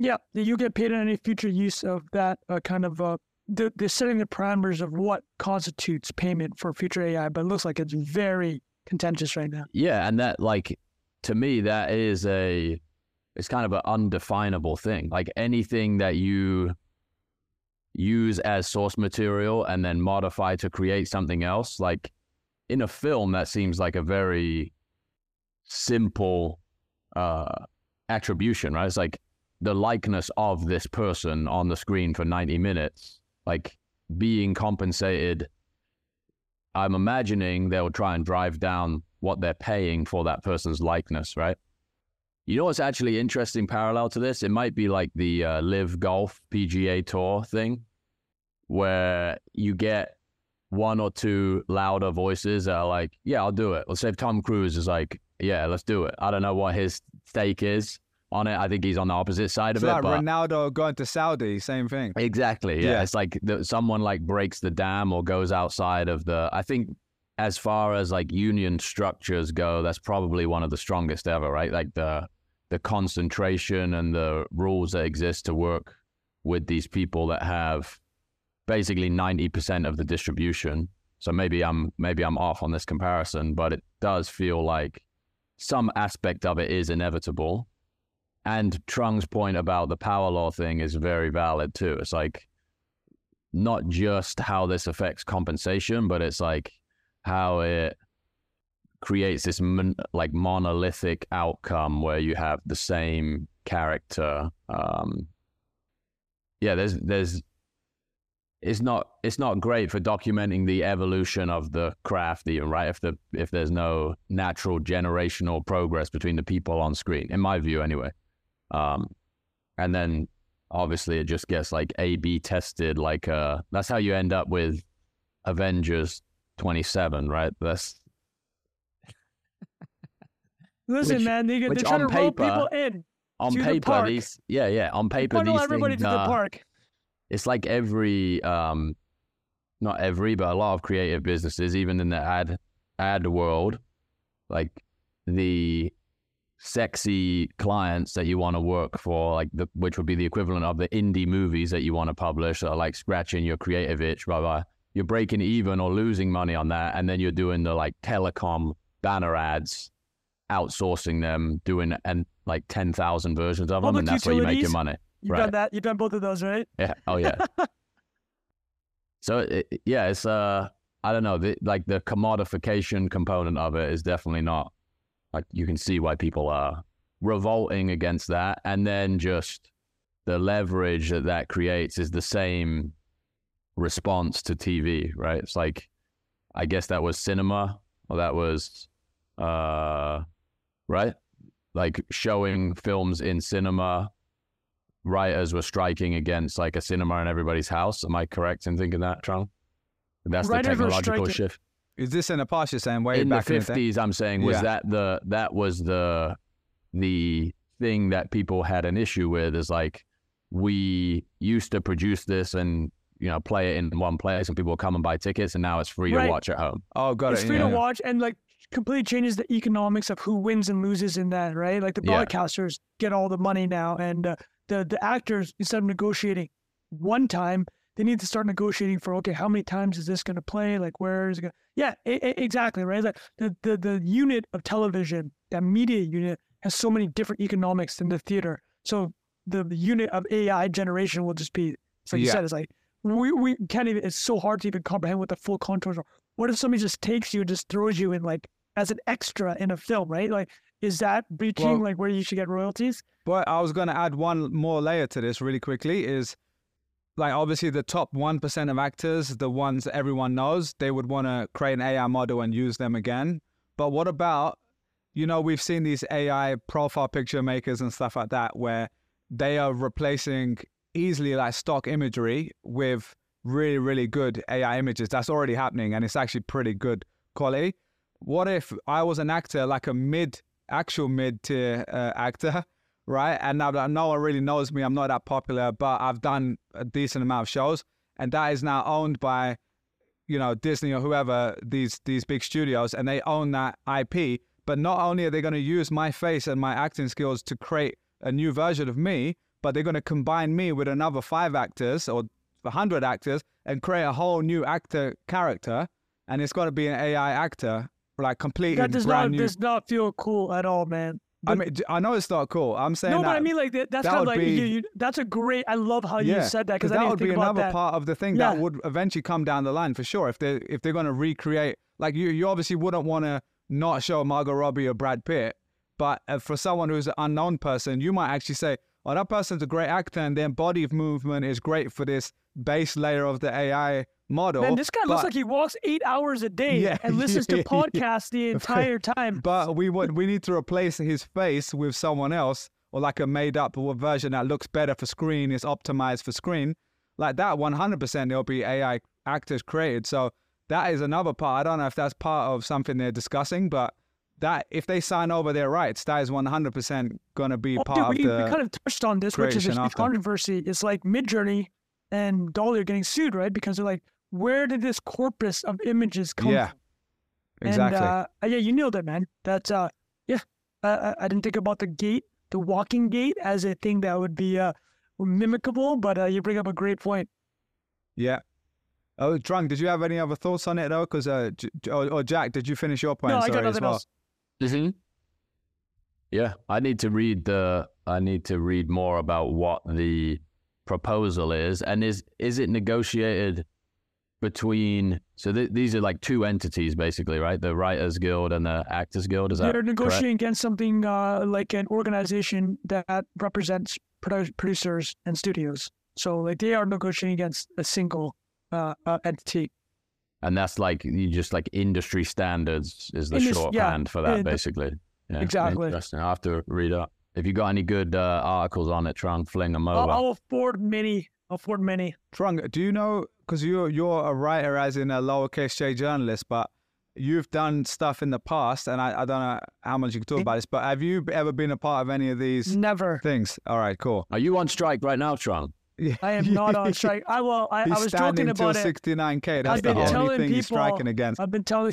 Yeah, you get paid on any future use of that they're setting the parameters of what constitutes payment for future AI, but it looks like it's very contentious right now. Yeah, and that, like, to me, that is it's kind of an undefinable thing. Like, anything that you use as source material and then modify to create something else, like in a film, that seems like a very simple attribution, right? It's like the likeness of this person on the screen for 90 minutes, like being compensated. I'm imagining they'll try and drive down what they're paying for that person's likeness, right? You know what's actually interesting parallel to this? It might be like the LIV Golf PGA Tour thing, where you get one or two louder voices that are like, yeah, I'll do it. Let's say if Tom Cruise is like, yeah, let's do it. I don't know what his stake is on it. I think he's on the opposite side of it. It's like Ronaldo going to Saudi, same thing. Exactly, yeah. It's like someone like breaks the dam or goes outside of the... I think as far as like union structures go, that's probably one of the strongest ever, right? Like the concentration and the rules that exist to work with these people that have basically 90% of the distribution. So maybe I'm off on this comparison, but it does feel like some aspect of it is inevitable. And Trung's point about the power law thing is very valid too. It's like not just how this affects compensation, but it's like how it creates this monolithic outcome where you have the same character. It's not great for documenting the evolution of the craft, even, right? If there's no natural generational progress between the people on screen, in my view, anyway. And then obviously it just gets like A/B tested. Like that's how you end up with Avengers 27, right? That's listen, man. They're trying to roll people in. On paper, these on paper these things. Everybody to the park. It's like not every, but a lot of creative businesses, even in the ad world, like the sexy clients that you want to work for, like which would be the equivalent of the indie movies that you want to publish that are like scratching your creative itch, blah, blah. You're breaking even or losing money on that. And then you're doing the like telecom banner ads, outsourcing them, doing and like 10,000 versions of them. And that's where you make your money. You've done that. You've done both of those, right? Yeah. Oh yeah. So it's, I don't know. The commodification component of it is definitely not, like, you can see why people are revolting against that. And then just the leverage that creates is the same response to TV, right? It's like, I guess that was cinema, or that was right, like showing films in cinema. Writers were striking against like a cinema in everybody's house. Am I correct in thinking that, Trung? That's the technological shift. Is this in the past? You're saying way back in the 50s? I'm saying that was the thing that people had an issue with, is like, we used to produce this and, you know, play it in one place and people will come and buy tickets, and now it's free to watch at home. Oh, got it. It's free to watch, and like completely changes the economics of who wins and loses in that, right? Like the broadcasters get all the money now, and the actors, instead of negotiating one time, they need to start negotiating for, okay, how many times is this going to play? Like, where is it going? Yeah, exactly, right? Like the unit of television, that media unit, has so many different economics than the theater. So the unit of AI generation will just be, like you said, it's like, we can't even, it's so hard to even comprehend what the full contours are. What if somebody just takes you and just throws you in, like, as an extra in a film, right? Like, is that breaching like where you should get royalties? But I was going to add one more layer to this really quickly, is like, obviously the top 1% of actors, the ones that everyone knows, they would want to create an AI model and use them again. But what about, you know, we've seen these AI profile picture makers and stuff like that, where they are replacing easily like stock imagery with really, really good AI images. That's already happening, and it's actually pretty good quality. What if I was an actor, like a mid-tier actor, right? And now no one really knows me. I'm not that popular, but I've done a decent amount of shows, and that is now owned by, you know, Disney or whoever, these big studios, and they own that IP. But not only are they going to use my face and my acting skills to create a new version of me, but they're going to combine me with another 5 actors or 100 actors and create a whole new actor character, and it's got to be an AI actor, like completely brand new. That does not feel cool at all, man. But, I mean, I know it's not cool. I'm saying no, but I mean, like that's kind of like that's a great. I love how you said that, because that would be another part of the thing that would eventually come down the line for sure. If they're going to recreate, like you obviously wouldn't want to not show Margot Robbie or Brad Pitt, but for someone who's an unknown person, you might actually say, "Oh, that person's a great actor, and their body movement is great for this base layer of the AI." model. Man, this guy looks like he walks 8 hours a day and listens to podcasts the entire time. But we need to replace his face with someone else, or like a made up version that looks better for screen, is optimized for screen. Like that 100% there'll be AI actors created. So that is another part. I don't know if that's part of something they're discussing, but that if they sign over their rights, that is 100% gonna be part of the. We kind of touched on this, which is a controversy. It's like Midjourney and Dolly are getting sued, right? Because they're like, where did this corpus of images come from? Yeah, exactly. And, you nailed it, man. That's, I didn't think about the walking gait as a thing that would be mimicable, but you bring up a great point. Yeah. Oh, Trung, did you have any other thoughts on it, though? Because, Jack, did you finish your point? No, I got nothing else. Mm-hmm. Yeah, I need to read more about what the proposal is. And is it negotiated between, so these are like two entities basically, right? The Writers Guild and the Actors Guild, is that correct? They're negotiating against something like an organization that represents producers and studios. So like they are negotiating against a single entity. And that's like, you just like industry standards is the shorthand for that basically. Yeah, exactly. Interesting. I'll have to read up. If you got any good articles on it, Trung, fling them over. I'll afford many. Trung, do you know, because you're a writer as in a lowercase j journalist, but you've done stuff in the past, and I don't know how much you can talk about this, but have you ever been a part of any of these things? All right, cool. Are you on strike right now, Trung? I am not on strike. I was joking about it. 69K, that's the only thing he's striking against. I've been telling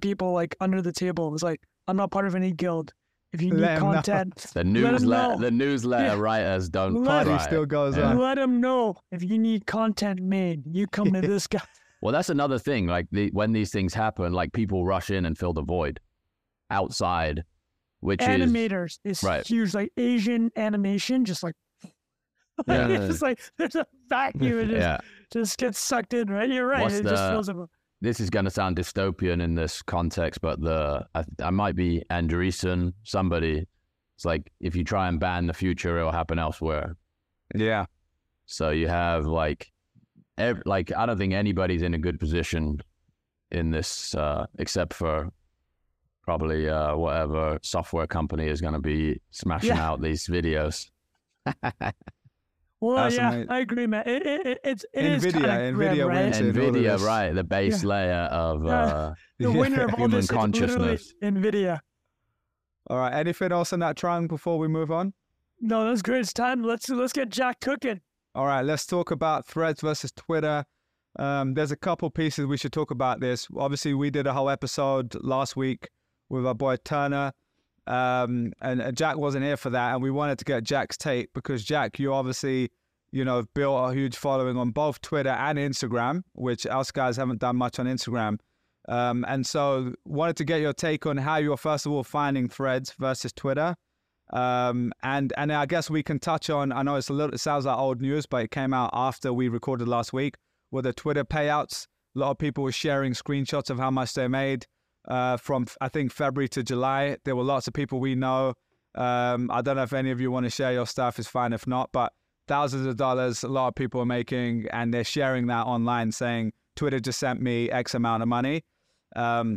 people like under the table, it was like, I'm not part of any guild. If you need content, the newsletter writers don't party still goes on. Let them know if you need content made, you come to this guy. Well, that's another thing. Like when these things happen, like people rush in and fill the void outside, which animators is huge. Like Asian animation, just like it's just like there's a vacuum. It just gets sucked in. Right, you're right. It just fills up. This is going to sound dystopian in this context, but I might be Andreessen, somebody. It's like, if you try and ban the future, it'll happen elsewhere. Yeah. So you have like I don't think anybody's in a good position in this, except for probably whatever software company is going to be smashing out these videos. Well, I agree, man. It is kind of grim, right? NVIDIA, right? The base layer of the winner of all human consciousness. NVIDIA. All right. Anything else on that, Trung, before we move on? No, that's great. It's time. Let's get Jack cooking. All right. Let's talk about Threads versus Twitter. There's a couple pieces we should talk about this. Obviously, we did a whole episode last week with our boy Turner. And Jack wasn't here for that, and we wanted to get Jack's take, because Jack, you obviously, you know, have built a huge following on both Twitter and Instagram, which us guys haven't done much on Instagram, and so wanted to get your take on how you're first of all finding Threads versus Twitter, and I guess we can touch on, I know it sounds like old news, but it came out after we recorded last week, with the Twitter payouts. A lot of people were sharing screenshots of how much they made. From I think February to July, there were lots of people we know. I don't know if any of you want to share your stuff, it's fine if not, but thousands of dollars a lot of people are making, and they're sharing that online saying Twitter just sent me X amount of money. So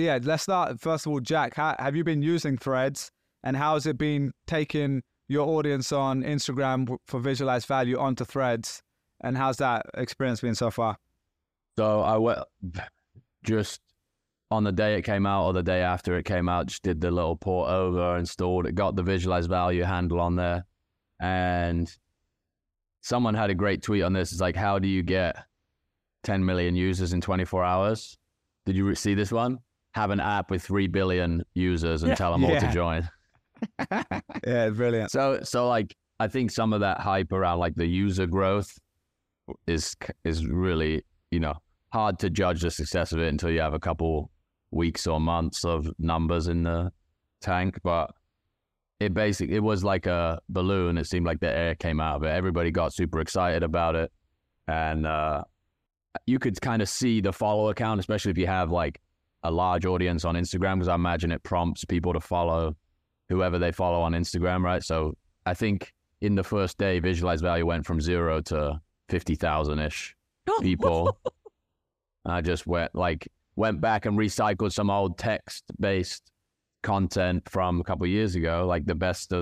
yeah, let's start first of all, Jack, have you been using Threads, and how has it been taken your audience on Instagram for visualized value onto Threads? And how's that experience been so far? So I went just on the day it came out or the day after it came out, just did the little port over, installed it, got the visualized value handle on there. And someone had a great tweet on this. It's like, how do you get 10 million users in 24 hours? Did you see this one? Have an app with 3 billion users and tell them all to join. Yeah, brilliant. So like, I think some of that hype around like the user growth is really, you know, hard to judge the success of it until you have a couple weeks or months of numbers in the tank. But it basically, it was like a balloon. It seemed like the air came out of it. Everybody got super excited about it. And you could kind of see the follower count, especially if you have like a large audience on Instagram, because I imagine it prompts people to follow whoever they follow on Instagram, right? So I think in the first day, visualized value went from 0 to 50,000-ish people. I just went back and recycled some old text-based content from a couple of years ago, like the best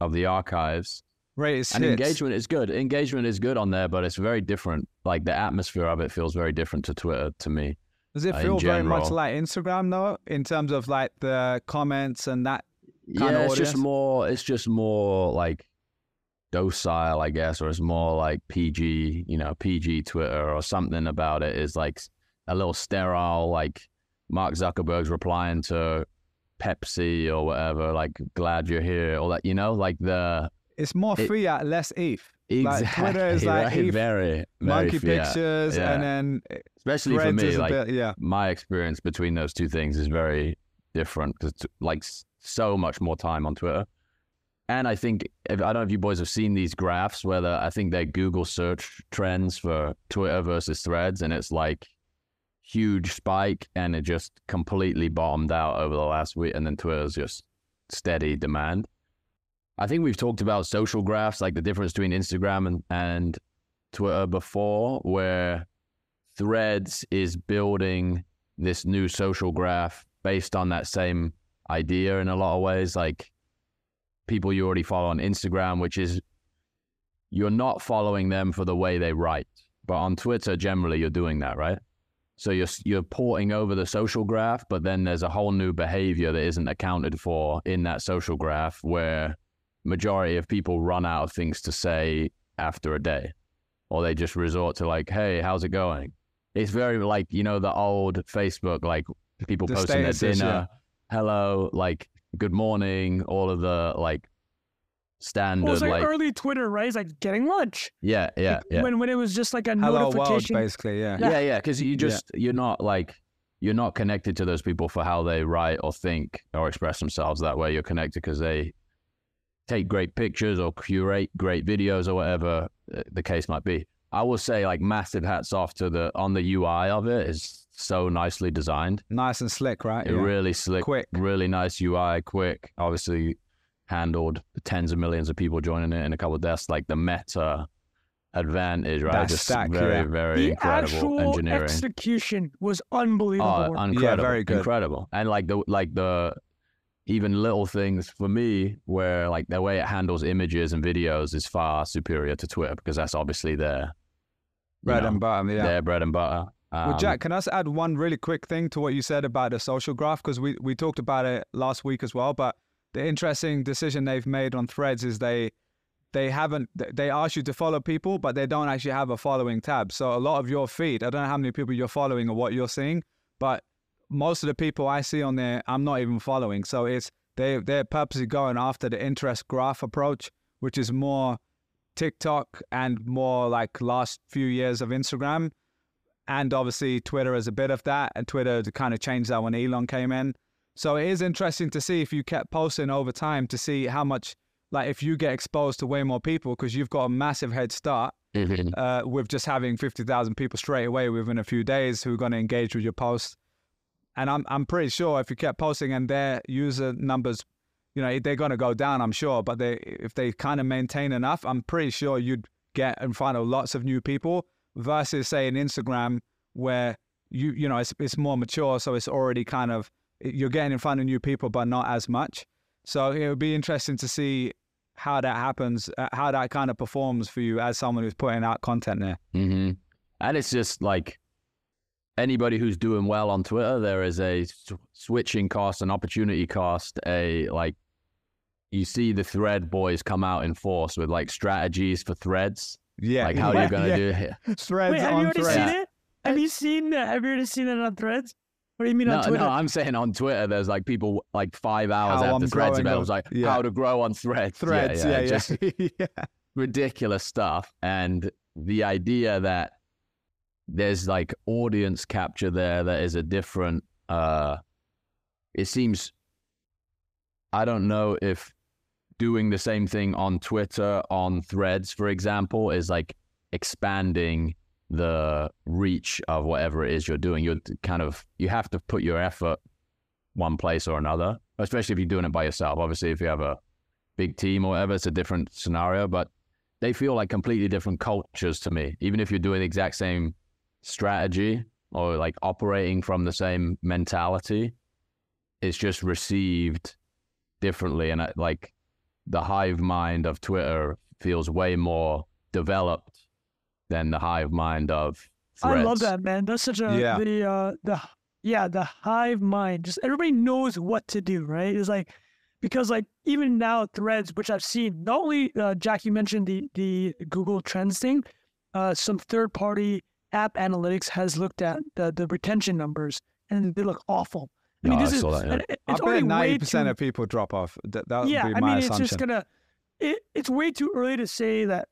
of the archives. Right, and engagement is good. Engagement is good on there, but it's very different. Like the atmosphere of it feels very different to Twitter to me. Does it feel very much like Instagram though, in terms of like the comments and that kind of audience? It's just more like docile, I guess, or it's more like PG, you know, PG Twitter or something about it is like a little sterile, like Mark Zuckerberg's replying to Pepsi or whatever, like, glad you're here, or that, you know, like the... It's more fiat, less ETH. Exactly. Like Twitter is like right? ETH, very, very monkey fiat. Pictures, yeah. And then... Especially for me, like, my experience between those two things is very different, because like so much more time on Twitter. And I think, I don't know if you boys have seen these graphs, whether I think they're Google search trends for Twitter versus Threads, and it's like huge spike, and it just completely bottomed out over the last week, and then Twitter's just steady demand. I think we've talked about social graphs, like the difference between Instagram and Twitter before, where Threads is building this new social graph based on that same idea in a lot of ways, like people you already follow on Instagram, which is you're not following them for the way they write, but on Twitter generally you're doing that, right? So you're porting over the social graph, but then there's a whole new behavior that isn't accounted for in that social graph, where majority of people run out of things to say after a day, or they just resort to like, hey, how's it going? It's very like, you know, the old Facebook, like people the posting their dinner, hello, like good morning, all of the like standard. Well, it was like early Twitter, right? It's like getting lunch. Yeah. Like, yeah. When it was just like a hello notification, world, basically. Yeah. Because you just you're not connected to those people for how they write or think or express themselves that way. You're connected because they take great pictures or curate great videos or whatever the case might be. I will say, like, massive hats off to the UI of it is so nicely designed. Nice and slick, right? Really slick. Quick. Really nice UI, quick. Obviously handled tens of millions of people joining it in a couple of deaths. Like the meta advantage, right? That's just stack, very the incredible actual engineering. Execution was unbelievable. Oh, incredible. Yeah, very good. Incredible. And like the even little things for me where like the way it handles images and videos is far superior to Twitter, because that's obviously their bread and butter. Yeah. Their bread and butter. Well, Jack, can I just add one really quick thing to what you said about the social graph? Because we talked about it last week as well, but the interesting decision they've made on Threads is they ask you to follow people, but they don't actually have a following tab. So a lot of your feed, I don't know how many people you're following or what you're seeing, but most of the people I see on there, I'm not even following. So it's they're purposely going after the interest graph approach, which is more TikTok and more like last few years of Instagram. And obviously Twitter is a bit of that, and Twitter kind of changed that when Elon came in. So it is interesting to see if you kept posting over time to see how much, like if you get exposed to way more people, because you've got a massive head start with just having 50,000 people straight away within a few days who are going to engage with your post. And I'm pretty sure if you kept posting and their user numbers, you know, they're going to go down, I'm sure. But if they kind of maintain enough, I'm pretty sure you'd get in front of lots of new people. Versus say an Instagram where you know it's more mature, so it's already kind of you're getting in front of new people, but not as much. So it would be interesting to see how that happens, how that kind of performs for you as someone who's putting out content there. Mm-hmm. And it's just like anybody who's doing well on Twitter, there is a switching cost, an opportunity cost, a like, you see the Thread boys come out in force with like strategies for threads. Yeah. Like how you're going to do it. Threads. Wait, have on you already seen it? Have you already seen it on Threads? What do you mean on Twitter? No, I'm saying on Twitter, there's like people like 5 hours after Threads event was like, how to grow on Threads. Threads, just ridiculous stuff. And the idea that there's like audience capture there that is a different, it seems, I don't know if doing the same thing on Twitter, on Threads, for example, is like expanding the reach of whatever it is you're doing. You're kind of, you have to put your effort one place or another, especially if you're doing it by yourself. Obviously, if you have a big team or whatever, it's a different scenario, but they feel like completely different cultures to me. Even if you're doing the exact same strategy or like operating from the same mentality, it's just received differently. And like the hive mind of Twitter feels way more developed than the hive mind of Threads. I love that, man. That's such a the hive mind. Just everybody knows what to do, right? It's like, because like even now Threads, which I've seen, not only Jack, you mentioned the Google Trends thing, some third party app analytics has looked at the retention numbers, and they look awful. I mean, this is, I bet 90% of people drop off. That would be my assumption. It's just gonna, it's way too early to say that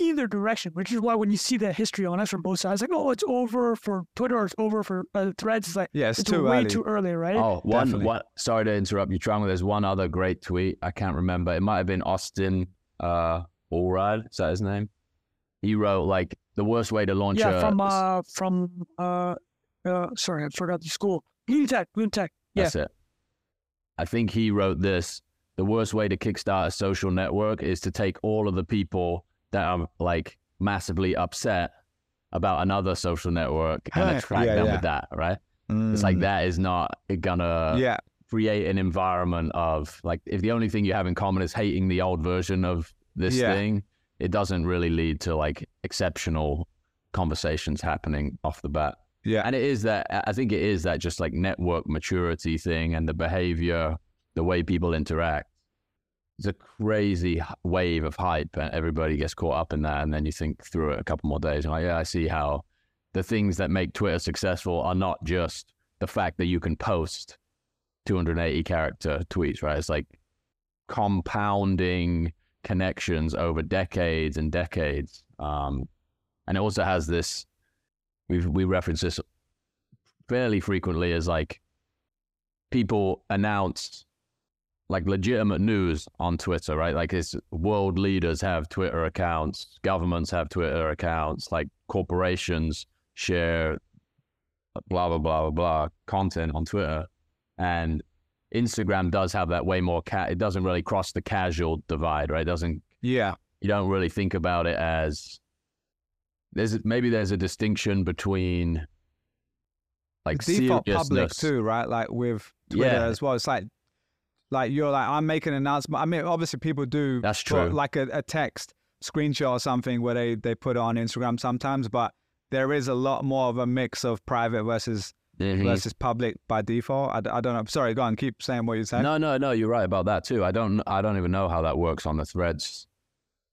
either direction, which is why when you see that history on us from both sides, like, oh, it's over for Twitter or it's over for Threads. It's like, it's too way early. Too early, right? Oh, one, sorry to interrupt you, Trung. There's one other great tweet. I can't remember. It might have been Austin Allred. Is that his name? He wrote, like, the worst way to launch sorry, I forgot the school. Lunatic. Yeah. That's it. I think he wrote this. The worst way to kickstart a social network is to take all of the people that are like massively upset about another social network and attract them with that, right? It's like, that is not gonna create an environment of like, if the only thing you have in common is hating the old version of this thing, it doesn't really lead to like exceptional conversations happening off the bat. Yeah. And it is that, I think it is that just like network maturity thing and the behavior, the way people interact. It's a crazy wave of hype and everybody gets caught up in that. And then you think through it a couple more days and like, I see how the things that make Twitter successful are not just the fact that you can post 280 character tweets, right? It's like compounding connections over decades and decades. And it also has this, we reference this fairly frequently as like people announce like legitimate news on Twitter, right? Like it's world leaders have Twitter accounts, governments have Twitter accounts, like corporations share blah, blah, blah, blah, blah content on Twitter. And Instagram does have that way more, it doesn't really cross the casual divide, right? It doesn't, you don't really think about it as, there's a distinction between like the default public too, right? Like with Twitter as well. It's like you're like, I'm making an announcement. I mean, obviously people do that's true. Like a text screenshot or something where they put it on Instagram sometimes, but there is a lot more of a mix of private versus public by default. I don't know. Sorry, go on. Keep saying what you're saying. No, you're right about that too. I don't even know how that works on the Threads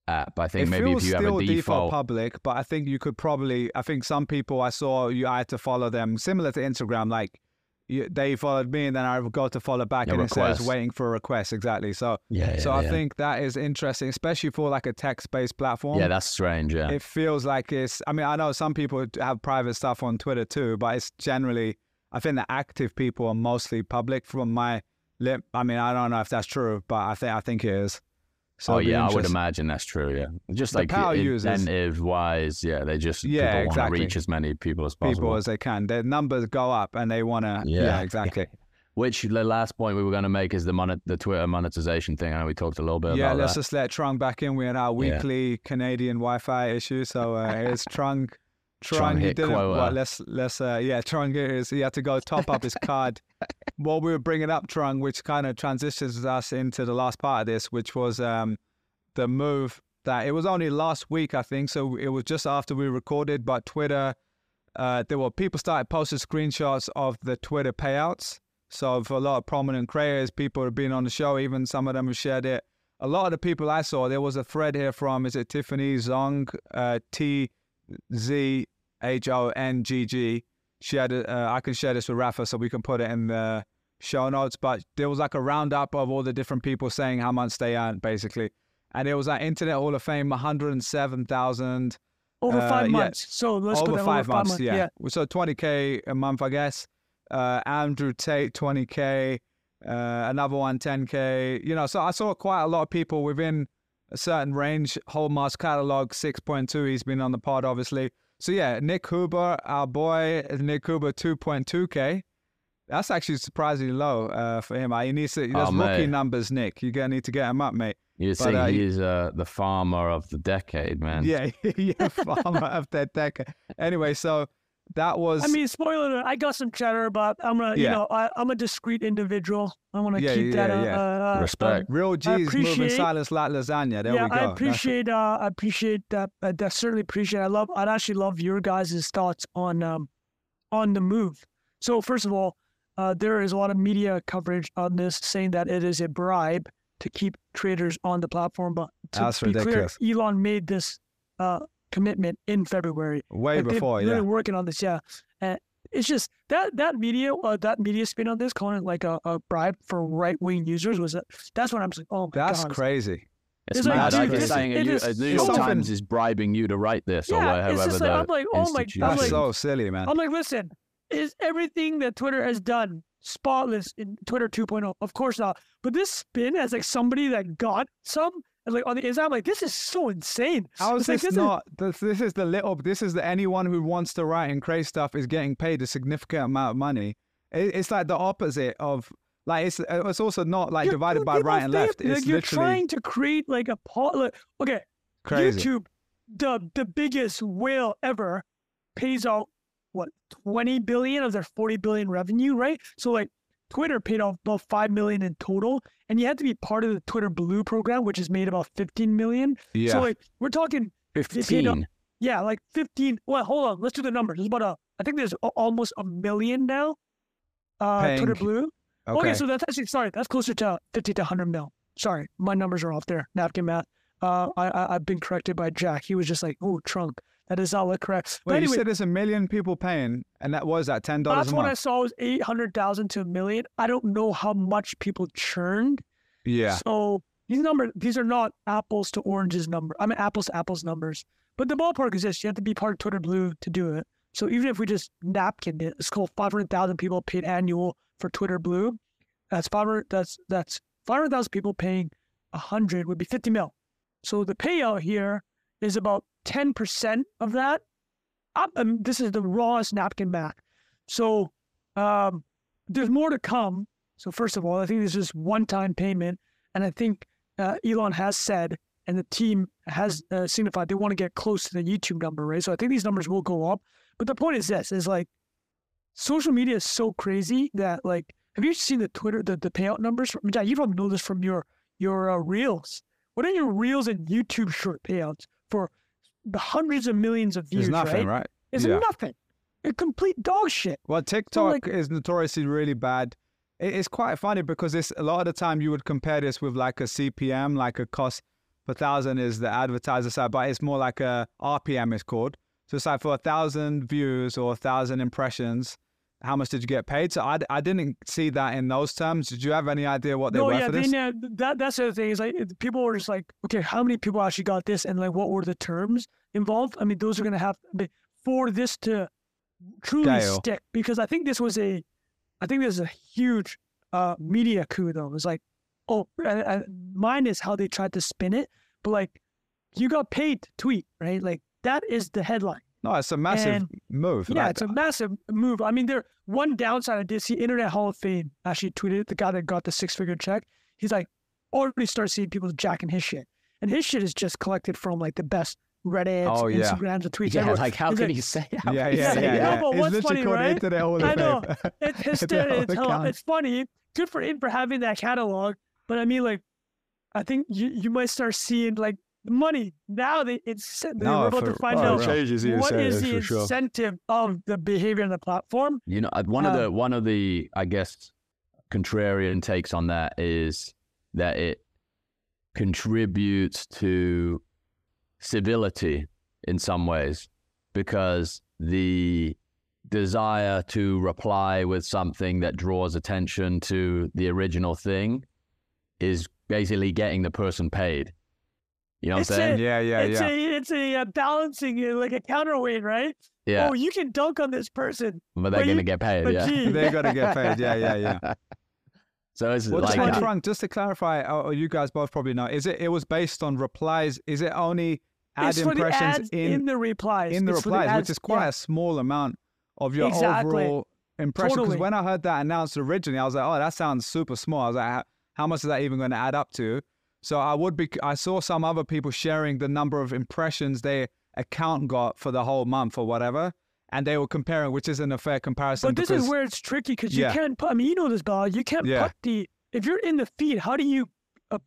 app. I think maybe if you have a default public, but I think you could probably, I think some people I saw, I had to follow them similar to Instagram, like they followed me and then I got to follow back and it says waiting for a request. Exactly. So I think that is interesting, especially for like a text-based platform. Yeah, that's strange. Yeah. It feels like it's, I mean, I know some people have private stuff on Twitter too, but it's generally, I think the active people are mostly public from my lip. I mean, I don't know if that's true, but I think it is. So I would imagine that's true. Yeah, just like incentive-wise, they just want to reach as many people as possible. People as they can. Their numbers go up, and they want to. Yeah, exactly. Which the last point we were going to make is the Twitter monetization thing. I know we talked a little bit about that. Yeah, let's just let Trung back in. We had our weekly Canadian Wi-Fi issue, so here's Trung. Trung hit quota. Well, let's Trung. He had to go top up his card Well, we were bringing up, Trung, which kind of transitions us into the last part of this, which was the move that it was only last week, I think. So it was just after we recorded, but Twitter, there were people started posting screenshots of the Twitter payouts. So for a lot of prominent creators, people have been on the show, even some of them have shared it. A lot of the people I saw, there was a thread here from, is it Tiffany Zong, TZHONGG. She had, I can share this with Rafa so we can put it in the show notes, but there was like a roundup of all the different people saying how much they earned, basically. And it was like Internet Hall of Fame, 107,000. Over 5 months. So let's put it over 5 months. Yeah. So 20K a month, I guess. Andrew Tate, 20K. Another one, 10K. You know, so I saw quite a lot of people within a certain range. Hallmark's catalog, 6.2. He's been on the pod, obviously. So yeah, Nick Huber, our boy, Nick Huber, 2.2K. That's actually surprisingly low for him. He needs to, there's rookie numbers, Nick. You're going to need to get him up, mate. You're saying he is the farmer of the decade, man. Yeah, yeah, farmer of that decade. Anyway, so that was... I mean, spoiler, I got some chatter, but I'm a discreet individual. I want to keep that... Respect. Real G's moving silence like lasagna. There we go. I appreciate that. I certainly appreciate it. I'd actually love your guys' thoughts on the move. So first of all, there is a lot of media coverage on this saying that it is a bribe to keep traders on the platform. But to be clear, Elon made this commitment in February. Way before, they've been working on this, yeah. And it's just that media spin on this, calling it like a bribe for right-wing users, that's what I'm saying. Oh my God, that's crazy. It's mad. Like, dude, saying New York Times is bribing you to write this, or however. It's just like, I'm like, oh my God, that's so silly, man. I'm like, listen, is everything that Twitter has done spotless in Twitter 2.0? Of course not. But this spin as like somebody that got some, and like on the inside, I'm like, this is so insane. How is this not? This is anyone who wants to write and create stuff is getting paid a significant amount of money. It's like the opposite of like it's also not like divided by right and left. It's like you're trying to create like a pot. Like, okay, crazy. YouTube, the biggest whale ever, pays out what 20 billion of their 40 billion revenue, right? So like Twitter paid off about 5 million in total, and you had to be part of the Twitter Blue program, which is made about 15 million. Yeah. So like we're talking 15. Yeah, like 15. Well, hold on, let's do the numbers. There's about almost a million now. Twitter Blue. Okay, so that's actually that's closer to 50 to 100 mil. Sorry, my numbers are off there. Napkin math. I've been corrected by Jack. He was just like, oh, Trunk. That is not correct. Well, anyway, you said there's a million people paying, and that was at $10 a month. That's what I saw was 800,000 to a million. I don't know how much people churned. Yeah. So these are not apples to oranges number. I mean, apples to apples numbers. But the ballpark is this: you have to be part of Twitter Blue to do it. So even if we just napkin it, it's called 500,000 people paid annual for Twitter Blue. That's 500,000 people paying 100 would be 50 mil. So the payout here is about 10% of that. This is the rawest napkin math. So there's more to come. So first of all, I think this is one-time payment. And I think Elon has said, and the team has signified they want to get close to the YouTube number, right? So I think these numbers will go up. But the point is this, is like social media is so crazy that like, have you seen the Twitter, the payout numbers? Jack, you probably know this from your Reels. What are your Reels and YouTube short payouts for the hundreds of millions of views? It's nothing, right? It's nothing. It's complete dog shit. Well, TikTok is notoriously really bad. It's quite funny because it's a lot of the time you would compare this with like a CPM, like a cost per thousand is the advertiser side, but it's more like a RPM is called. So it's like for 1,000 views or 1,000 impressions, how much did you get paid? So I didn't see that in those terms. Did you have any idea what they were for this? That's the thing. Is like people were just like, okay, how many people actually got this, and like what were the terms involved? I mean, those are going to have for this to truly stick, because I think this was a huge media coup though. It was like, oh, mine is how they tried to spin it, but like you got paid to tweet, right? Like that is the headline. No, it's a massive move. Yeah, it's a massive move. I mean, one downside I did see, Internet Hall of Fame actually tweeted, the guy that got the six-figure check, he's like, already start seeing people jacking his shit. And his shit is just collected from like the best Reddit, Instagram, the Twitter. Yeah, like how can you say that? Yeah. No, but what's funny, right? I know. It's hysterical. It's funny. Good for him for having that catalog. But I mean, like, I think you might start seeing like money. Now we're about to find out what is the incentive of the behavior on the platform. You know, one of the, I guess, contrarian takes on that is that it contributes to civility in some ways, because the desire to reply with something that draws attention to the original thing is basically getting the person paid. You know what I'm saying? It's a balancing, like a counterweight, right? Yeah. Oh, you can dunk on this person, but they're going to get paid. Yeah. They're going to get paid. Yeah. So it's like Trung, just to clarify, you guys both probably know, it was based on replies. Is it only ad impressions in the replies? In the replies, which is quite a small amount of your overall impression. Because when I heard that announced originally, I was like, oh, that sounds super small. I was like, how much is that even going to add up to? So I saw some other people sharing the number of impressions their account got for the whole month or whatever. And they were comparing, which isn't a fair comparison. But this is where it's tricky because you can't put, I mean, you know this, Bilal, you can't put if you're in the feed, how do you how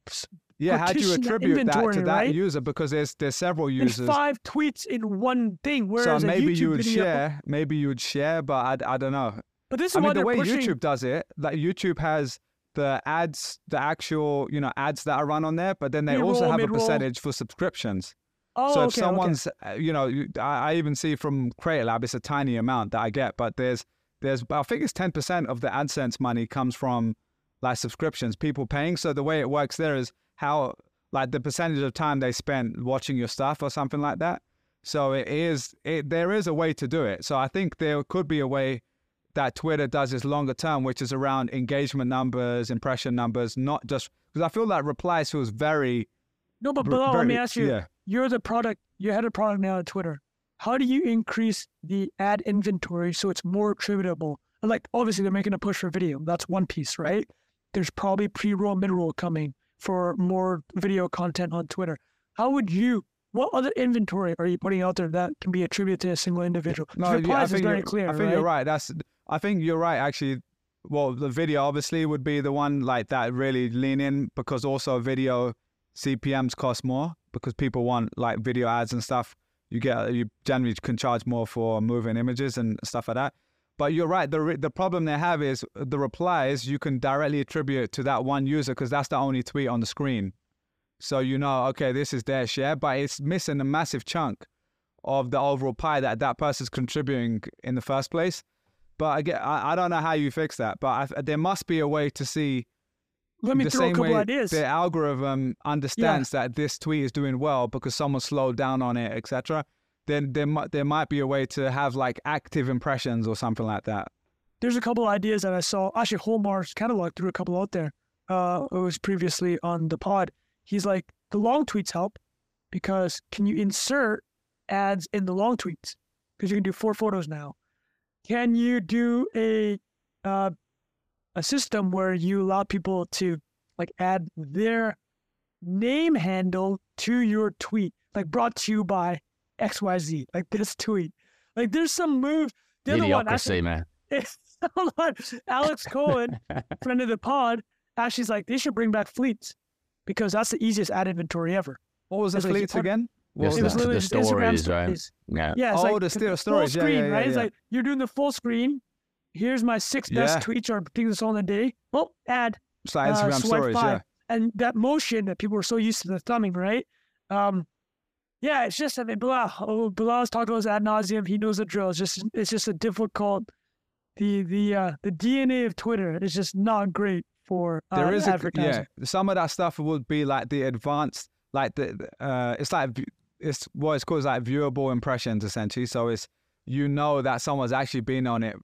do you attribute that to that user? Because there's several users. There's 5 tweets in one thing, whereas so maybe you would video, share, maybe you would share, but I don't know. But this is why the way YouTube does it, like YouTube has the ads, the actual, you know, ads that are run on there, but then they also have a percentage for subscriptions. Oh, so if someone's, you know, I even see from Creator Lab, it's a tiny amount that I get, but there's I think it's 10% of the AdSense money comes from like subscriptions, people paying. So the way it works there is how like the percentage of time they spend watching your stuff or something like that. So there is a way to do it. So I think there could be a way that Twitter does this longer term, which is around engagement numbers, impression numbers, not just because I feel like replies feels very. No, but Bilal, let me ask you. Yeah. You're the product. You had a product now on Twitter. How do you increase the ad inventory so it's more attributable? And like, obviously, they're making a push for video. That's one piece, right? There's probably pre-roll, mid-roll coming for more video content on Twitter. How would you? What other inventory are you putting out there that can be attributed to a single individual? No, replies is very clear. I think you're right. I think you're right. Actually, well, the video obviously would be the one like that really lean in, because also video CPMs cost more. Because people want like video ads and stuff, you generally can charge more for moving images and stuff like that. But you're right, the problem they have is the replies you can directly attribute to that one user because that's the only tweet on the screen. So you know, okay, this is their share, but it's missing a massive chunk of the overall pie that person's contributing in the first place. But again, I don't know how you fix that, but there must be a way to see. Let me throw a couple ideas. The algorithm understands that this tweet is doing well because someone slowed down on it, etc. Then there might be a way to have like active impressions or something like that. There's a couple ideas that I saw. Actually, Holmar's catalog threw a couple out there. It was previously on the pod. He's like, the long tweets help because can you insert ads in the long tweets? Because you can do 4 photos now. Can you do a system where you allow people to like add their name handle to your tweet, like brought to you by XYZ, like this tweet. Like there's some move. The other one, actually, man. Hold on. Alex Cohen, friend of the pod, actually's like, they should bring back fleets because that's the easiest ad inventory ever. What was the fleets again? Yes, it was literally the stories, right? Yeah. Oh, the stories. Full screen, right? It's like you're doing the full screen. Here's my 6 best tweets or things on the day. Well, add. So Instagram stories, And that motion that people are so used to the thumbing, right? It's just, I mean, Bilal's talking about this ad nauseum. He knows the drill. It's just a difficult, the DNA of Twitter is just not great for advertising. Yeah, some of that stuff would be like the advanced, like it's what it's called is like viewable impressions essentially. So it's, you know that someone's actually been on it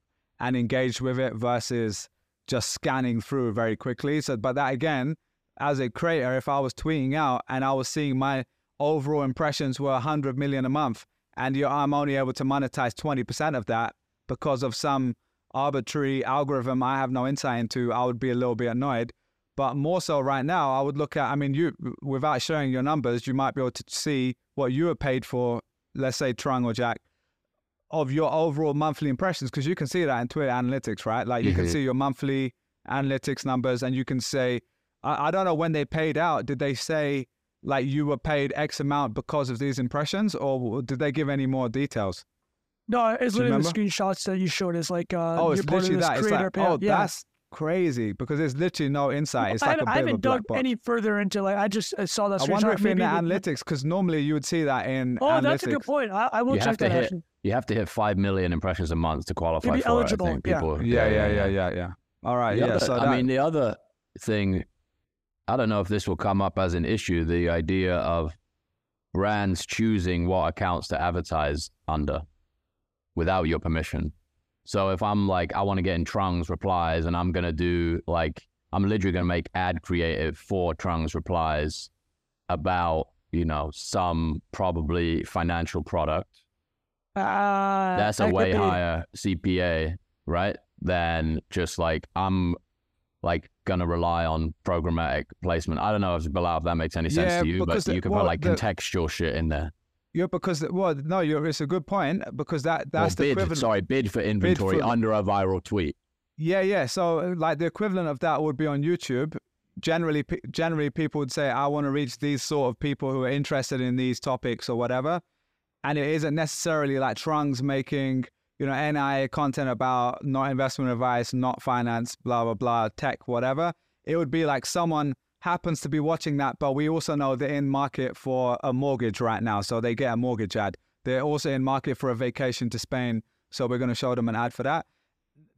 and engaged with it versus just scanning through very quickly. So, but that again, as a creator, if I was tweeting out and I was seeing my overall impressions were 100 million a month and I'm only able to monetize 20% of that because of some arbitrary algorithm I have no insight into, I would be a little bit annoyed. But more so right now, I would look at, I mean, you, without showing your numbers, you might be able to see what you were paid for, let's say Trung or Jack, of your overall monthly impressions, because you can see that in Twitter analytics, right? Like you can see your monthly analytics numbers and you can say, I don't know when they paid out, did they say like you were paid X amount because of these impressions, or did they give any more details? No, it's literally the screenshots that you showed. It's like, oh, it's literally that. It's like, oh, that's crazy, because there's literally no insight. It's like a bit of a black box. I haven't dug any further into, like, I just saw that screenshot. I wonder if in the analytics, because normally you would see that in analytics. Oh, that's a good point. I will check that out. You have to hit 5 million impressions a month to qualify for it, I think. Yeah. All right, yeah. So I mean, the other thing, I don't know if this will come up as an issue, the idea of brands choosing what accounts to advertise under without your permission. So if I'm like, I want to get in Trung's replies and I'm going to do like, I'm literally going to make ad creative for Trung's replies about, you know, some probably financial product. That's a way higher CPA, right? Than just like, I'm like going to rely on programmatic placement. I don't know if Bilal, if that makes any sense to you, but you can put like contextual shit in there. Yeah, because, well, no, it's a good point, because that's the equivalent. Sorry, bid for inventory under a viral tweet. Yeah. So like the equivalent of that would be on YouTube. Generally people would say, I want to reach these sort of people who are interested in these topics or whatever. And it isn't necessarily like Trung's making, you know, NIA content about not investment advice, not finance, blah, blah, blah, tech, whatever. It would be like someone happens to be watching that, but we also know they're in market for a mortgage right now, so they get a mortgage ad. They're also in market for a vacation to Spain, so we're going to show them an ad for that.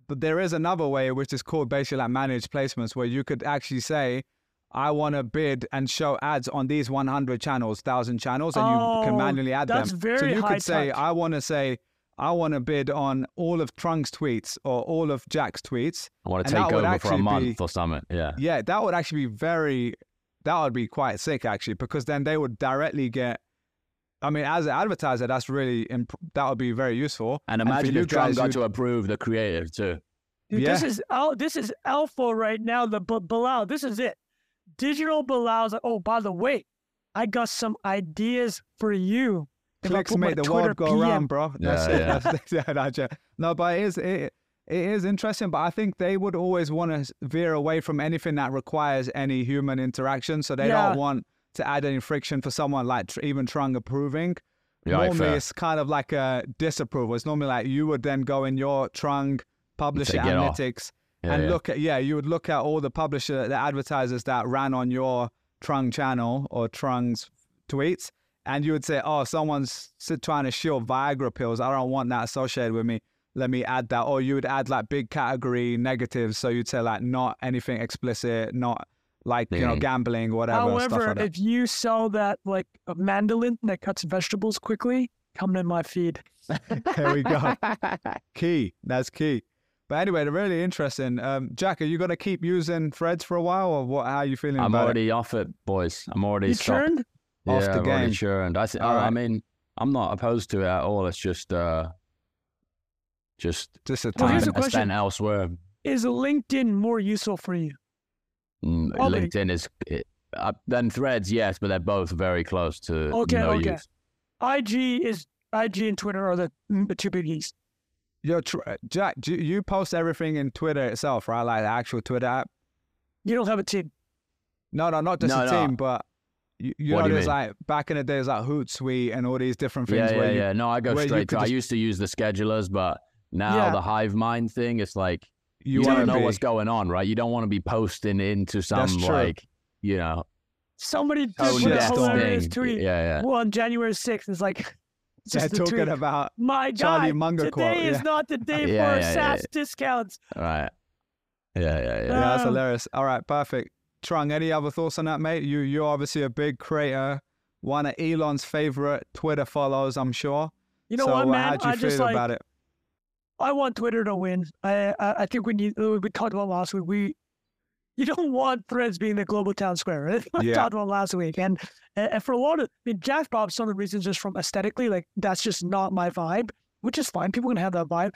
But there is another way, which is called basically like managed placements, where you could actually say, I want to bid and show ads on these 100 channels, 1,000 channels, and you can manually add them. So you could say, I want to bid on all of Trung's tweets or all of Jack's tweets. I want to take over for a month or something. Yeah. Yeah, that would actually be quite sick actually, because then they would directly get, I mean, as an advertiser, that's really, that would be very useful. And imagine if Trung got to approve the creative too. Dude, yeah. This is alpha right now, Bilal, this is it. Digital Bilal's like, oh, by the way, I got some ideas for you. Clicks make the world go round, bro. That's it. No, but it is interesting. But I think they would always want to veer away from anything that requires any human interaction. So they don't want to add any friction for someone like even Trung approving. Yeah, normally it's kind of like a disapproval. It's normally like you would then go in your Trung publisher analytics and look at, you would look at all the advertisers that ran on your Trung channel or Trung's tweets. And you would say, oh, someone's trying to shield Viagra pills. I don't want that associated with me. Let me add that. Or you would add like big category negatives. So you'd say like not anything explicit, not like, you know, gambling, whatever. However, like if you sell that like a mandolin that cuts vegetables quickly, come to my feed. There we go. Key. That's key. But anyway, they're really interesting. Jack, are you going to keep using Threads for a while, or what? How are you feeling about it? I'm already off it, boys. I'm already stopped. Turned? Off the game. Sure. And I mean, I'm not opposed to it at all. It's just a time to spend elsewhere. Is LinkedIn more useful for you? LinkedIn is then Threads, yes, but they're both very close to use. IG and Twitter are the two biggies. Yo, Jack, do you post everything in Twitter itself, right? Like the actual Twitter app. You don't have a team. No, not just team, but. You know, there's like back in the days like Hootsuite and all these different things. Yeah. No, I go straight to. I used to use the schedulers, but now the hive mind thing, it's like you want to know what's going on, right? You don't want to be posting into some like, you know, somebody just put a hilarious tweet. Yeah. Well, on January 6th, it's like they're talking about my Charlie Munger quote. Today is not the day for SaaS discounts. All right. Yeah. That's hilarious. All right, perfect. Trung, any other thoughts on that, mate? You're obviously a big creator, one of Elon's favorite Twitter follows, I'm sure. You know what, man? How'd you feel about it? I want Twitter to win. I think we talked about last week. You don't want Threads being the global town square, right? We talked about last week, and for a lot of, I mean, Jack Bob's some of the reasons just from aesthetically, like that's just not my vibe, which is fine. People can have that vibe,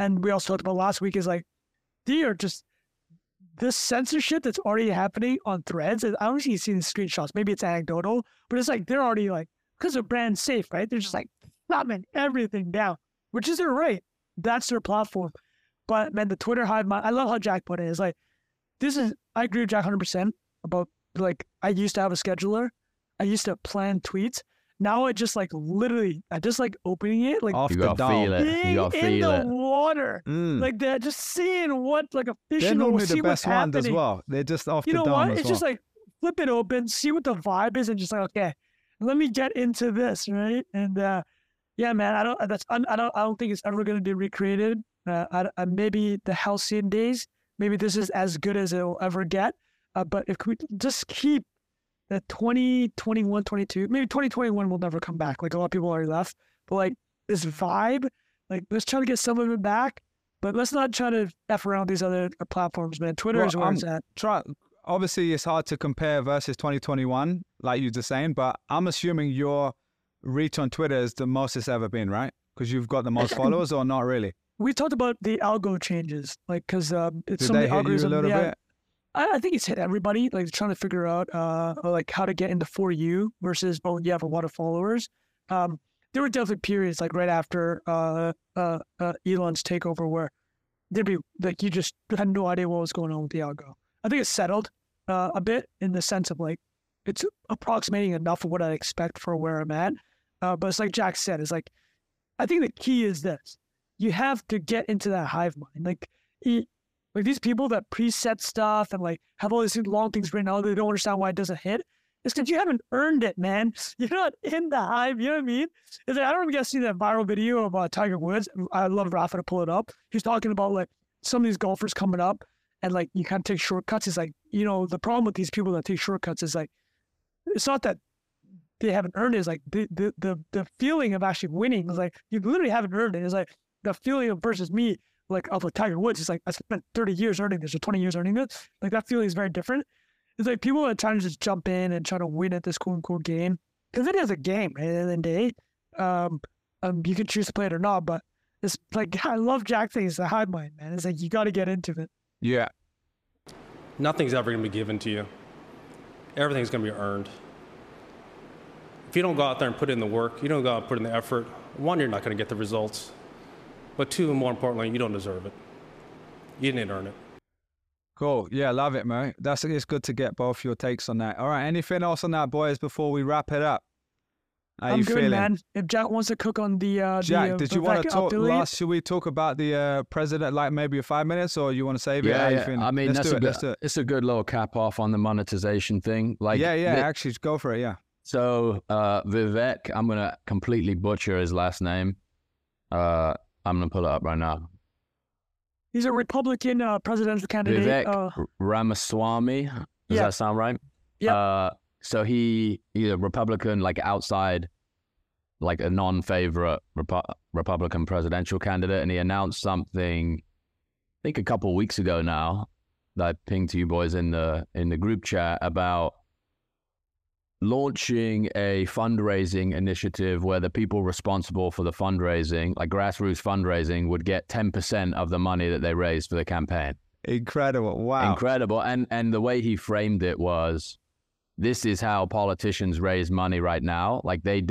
and we also talked about last week is like, they are just. this censorship that's already happening on Threads, and I obviously seen screenshots, maybe it's anecdotal, but it's like they're already like, because they're brand safe, right? They're just like slamming everything down, which is their right. That's their platform. But man, the Twitter hive mind, I love how Jack put it. It's like, this is, I agree with Jack 100% about, like, I used to have a scheduler. I used to plan tweets. Now I just like literally, I just like opening it, like off the dial, water, like they're just seeing what like a fish. They're normally the best ones as well. They're just off the dial. You know what? It's just like flip it open, see what the vibe is, and just like okay, let me get into this, right? And yeah, man, I don't. That's I don't think it's ever going to be recreated. Maybe the halcyon days. Maybe this is as good as it will ever get. But if we just keep. That 2021, 22, maybe 2021 will never come back. Like a lot of people already left, but like this vibe, like let's try to get some of it back, but let's not try to F around these other platforms, man. Twitter is where it's at. Obviously it's hard to compare versus 2021, like you were saying, but I'm assuming your reach on Twitter is the most it's ever been, right? Because you've got the most followers or not really? We talked about the algo changes, like because it's some of the algorithm. Did they hit you a little bit? I think it's hit everybody, like trying to figure out like how to get into For You versus, oh, you have a lot of followers. There were definitely periods like right after Elon's takeover where there'd be like, you just had no idea what was going on with the algo. I think it's settled a bit in the sense of like, it's approximating enough of what I expect for where I'm at. But it's like Jack said, it's like, I think the key is this, you have to get into that hive mind. Like these people that preset stuff and like have all these long things written out, they don't understand why it doesn't hit. It's because you haven't earned it, man. You're not in the hype. You know what I mean? It's like, I don't know if you guys see that viral video about Tiger Woods. I love Rafa to pull it up. He's talking about like some of these golfers coming up and like you can't take shortcuts. It's like, you know, the problem with these people that take shortcuts is like, it's not that they haven't earned it. It's like the feeling of actually winning is like, you literally haven't earned it. It's like the feeling of versus me. Like of Tiger Woods, it's like I spent 30 years earning this or 20 years earning this. Like that feeling is very different. It's like people are trying to just jump in and try to win at this quote-unquote game because it is a game. Right? At the end of the day, you can choose to play it or not. But it's like I love Jack things. The hive mind, man. It's like you got to get into it. Yeah. Nothing's ever gonna be given to you. Everything's gonna be earned. If you don't go out there and put in the work, you don't go out and put in the effort. One, you're not gonna get the results. But two, more importantly, you don't deserve it. You didn't earn it. Cool. Yeah, love it, man. It's good to get both your takes on that. All right, anything else on that, boys, before we wrap it up? How I'm you good, feeling? Man. If Jack wants to cook on the... Jack, did you want to talk last? Should we talk about the president, like maybe 5 minutes, or you want to save it? Yeah. I mean, it's a good little cap off on the monetization thing. Like, actually, go for it, yeah. So Vivek, I'm going to completely butcher his last name. I'm going to pull it up right now. He's a Republican presidential candidate. Vivek Ramaswamy. Does that sound right? Yeah. So he's a Republican, like outside, like a non-favorite Republican presidential candidate. And he announced something, I think a couple of weeks ago now, that I pinged to you boys in the group chat about launching a fundraising initiative where the people responsible for the fundraising, like grassroots fundraising, would get 10% of the money that they raised for the campaign. Incredible. Wow. Incredible. And the way he framed it was, this is how politicians raise money right now. Like they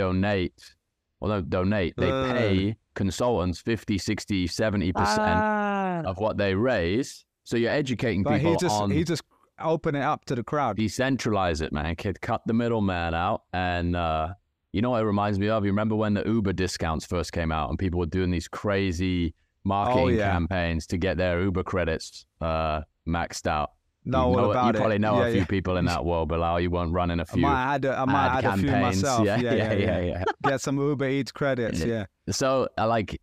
pay consultants 50, 60, 70% of what they raise. So you're educating people open it up to the crowd. Decentralize it, man. Cut the middleman out. And you know what it reminds me of? You remember when the Uber discounts first came out and people were doing these crazy marketing campaigns to get their Uber credits maxed out? You probably know a few people in that world, Bilal. You won't run in a few. I might add a few myself. Yeah. Get some Uber Eats credits. Yeah. So, like,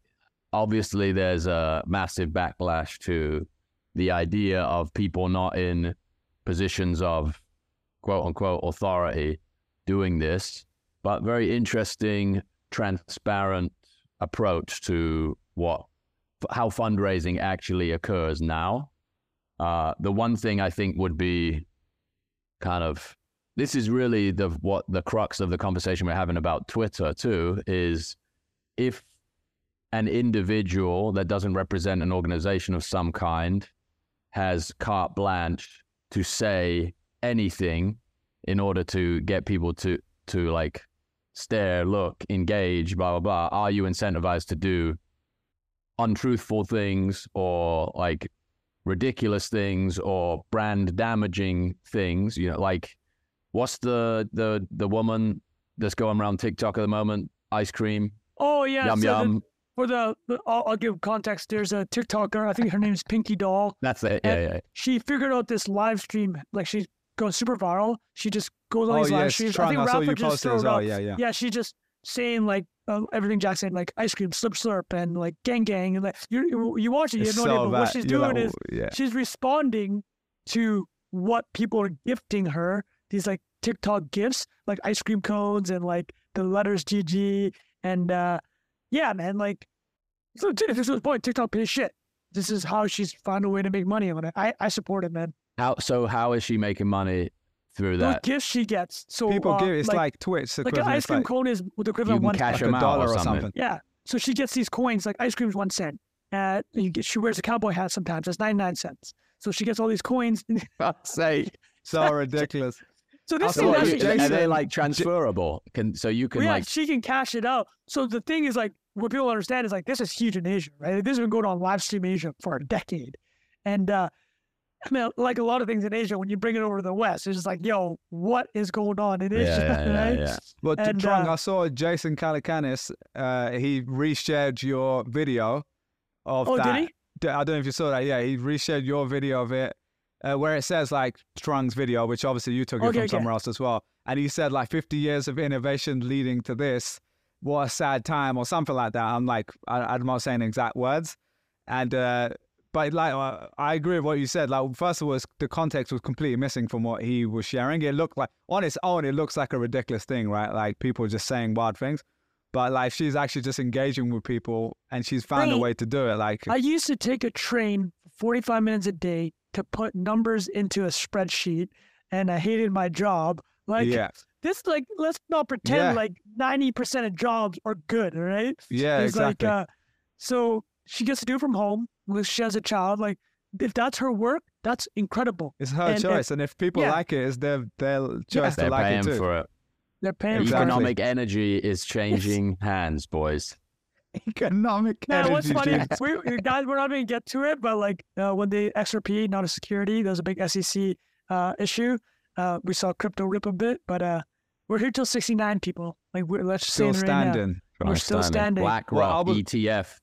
obviously, there's a massive backlash to the idea of people not in positions of quote-unquote authority doing this, but very interesting, transparent approach to how fundraising actually occurs now. The one thing I think would be kind of, this is really the crux of the conversation we're having about Twitter too, is if an individual that doesn't represent an organization of some kind has carte blanche to say anything in order to get people to like stare, look, engage, blah, blah, blah. Are you incentivized to do untruthful things or like ridiculous things or brand damaging things? You know, like what's the woman that's going around TikTok at the moment? Ice cream. Oh yeah. Yum, so yum. I'll give context. There's a TikToker. I think her name's Pinky Doll. That's it. Yeah. She figured out this live stream. Like she's going super viral. She just goes on these live streams. I think Rafa just throws up. Yeah. She's just saying like everything Jack said, like ice cream, slip slurp, and like gang gang, and like you watch it, you have no idea. But what she's doing is she's responding to what people are gifting her. These like TikTok gifts, like ice cream cones and like the letters GG and. Yeah, man, like, so if this was boy, TikTok pays shit. This is how she's found a way to make money on it. I support it, man. How is she making money through that? The gifts she gets. So people give, it's like Twitch. Like an ice cream cone is the equivalent of $1 or something. Yeah, so she gets these coins, like ice cream's 1 cent. She wears a cowboy hat sometimes, it's 99 cents. So she gets all these coins. Fuck's sake, so ridiculous. So this thing are they like transferable? She can cash it out. So the thing is like, what people understand is like, this is huge in Asia, right? This has been going on live stream Asia for a decade. And I mean, like a lot of things in Asia, when you bring it over to the West, it's just like, yo, what is going on in Asia? Yeah. Well, Trung, I saw Jason Calacanis, he reshared your video of that. Did he? I don't know if you saw that. Yeah, he reshared your video of it where it says like Trung's video, which obviously you took it from somewhere else as well. And he said like 50 years of innovation leading to this. What a sad time, or something like that. I'm like, I'm not saying exact words, and but like I agree with what you said. Like, first of all, the context was completely missing from what he was sharing. It looked like on its own, it looks like a ridiculous thing, right? Like people just saying wild things, but like she's actually just engaging with people, and she's found a way to do it. Like I used to take a train 45 minutes a day to put numbers into a spreadsheet, and I hated my job. Like. Yeah. This, like, let's not pretend like 90% of jobs are good, right? Yeah, it's exactly. Like, so she gets to do it from home. She has a child. Like, if that's her work, that's incredible. It's her choice. And if people like it, it's their choice to they're like it too. They're paying for it. They're paying for it. Economic energy is changing hands, boys. Economic energy. What's funny, guys, we're not going to get to it, but, like, when they XRP, not a security, there's a big SEC issue. We saw crypto rip a bit, but... we're here till 69, people. Like let's still right standing. Now. We're still standing. BlackRock ETF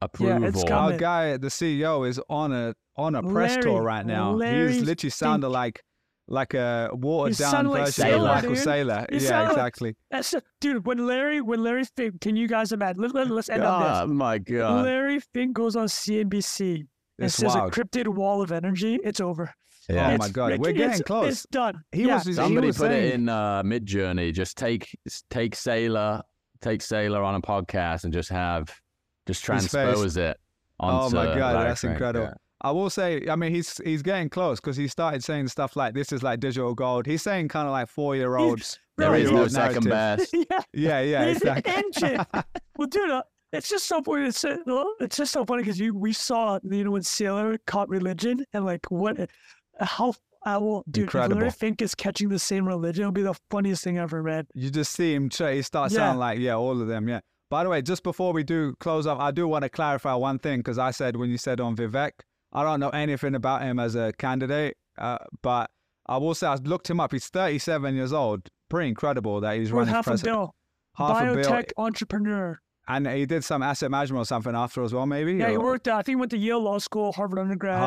approval. Yeah, it's our guy, the CEO, is on a press tour right now. He's literally sounding like a watered down version of Michael Saylor. Yeah, exactly. Dude, when Larry Fink, can you guys imagine? Let's end on this. Oh my God! Larry Fink goes on CNBC. It's says a cryptic wall of energy. It's over. Yeah. Oh my God, we're getting close. It's done. Somebody put it in Midjourney. Just take Saylor on a podcast and just transpose it. Onto oh my God, that's incredible. Yeah. I will say, I mean, he's getting close because he started saying stuff like this is like digital gold. He's saying kind of like 4-year-olds. There is no second best. yeah, exactly. Engine. Well, dude. It's just so funny. It's just so funny because we saw, you know, when Saylor caught religion and like if Larry Fink is catching the same religion, it'll be the funniest thing ever, man. You just see him he starts sounding like all of them, By the way, just before we do close up, I do want to clarify one thing because I said when you said on Vivek, I don't know anything about him as a candidate, but I will say I looked him up. He's 37 years old. Pretty incredible that he's running for president. Half a bill. Biotech entrepreneur. And he did some asset management or something after as well, maybe? Yeah, he worked I think he went to Yale Law School, Harvard undergrad.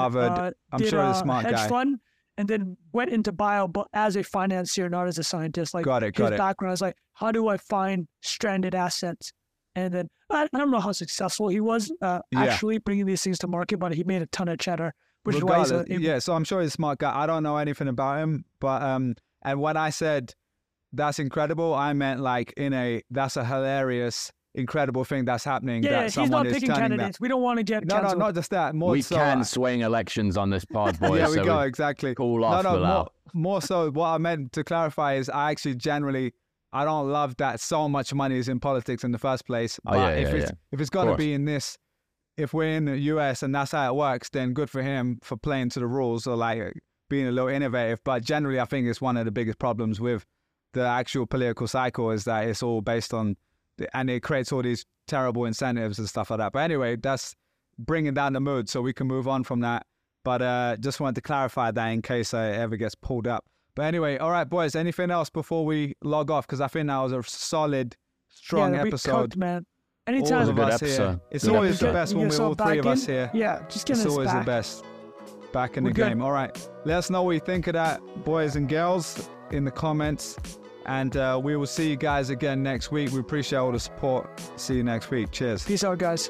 I'm sure he's a smart hedge guy. Fund, and then went into bio, but as a financier, not as a scientist. Like, his background is like, how do I find stranded assets? And then, I don't know how successful he was actually bringing these things to market, but he made a ton of cheddar. Which is why so I'm sure he's a smart guy. I don't know anything about him, but, and when I said, that's incredible, I meant like that's a hilarious... incredible thing that's happening. Yeah, he's not picking candidates. We don't want to get canceled. No, not just that. More can swing elections on this pod, boys. There we go, exactly. More so what I meant to clarify is I actually generally, I don't love that so much money is in politics in the first place. But if it's got to be in this if we're in the US and that's how it works, then good for him for playing to the rules or like being a little innovative. But generally, I think it's one of the biggest problems with the actual political cycle is that it's all based on, and it creates all these terrible incentives and stuff like that. But anyway, that's bringing down the mood so we can move on from that. But just wanted to clarify that in case it ever gets pulled up. But anyway, all right, boys, anything else before we log off? Because I think that was a solid, strong episode. Cooked, man. Anytime. All of us here. It's always the best when we're all three of us here. Yeah, just get us back. It's always the best. Back in the game. All right. Let us know what you think of that, boys and girls, in the comments. And we will see you guys again next week. We appreciate all the support. See you next week. Cheers. Peace out, guys.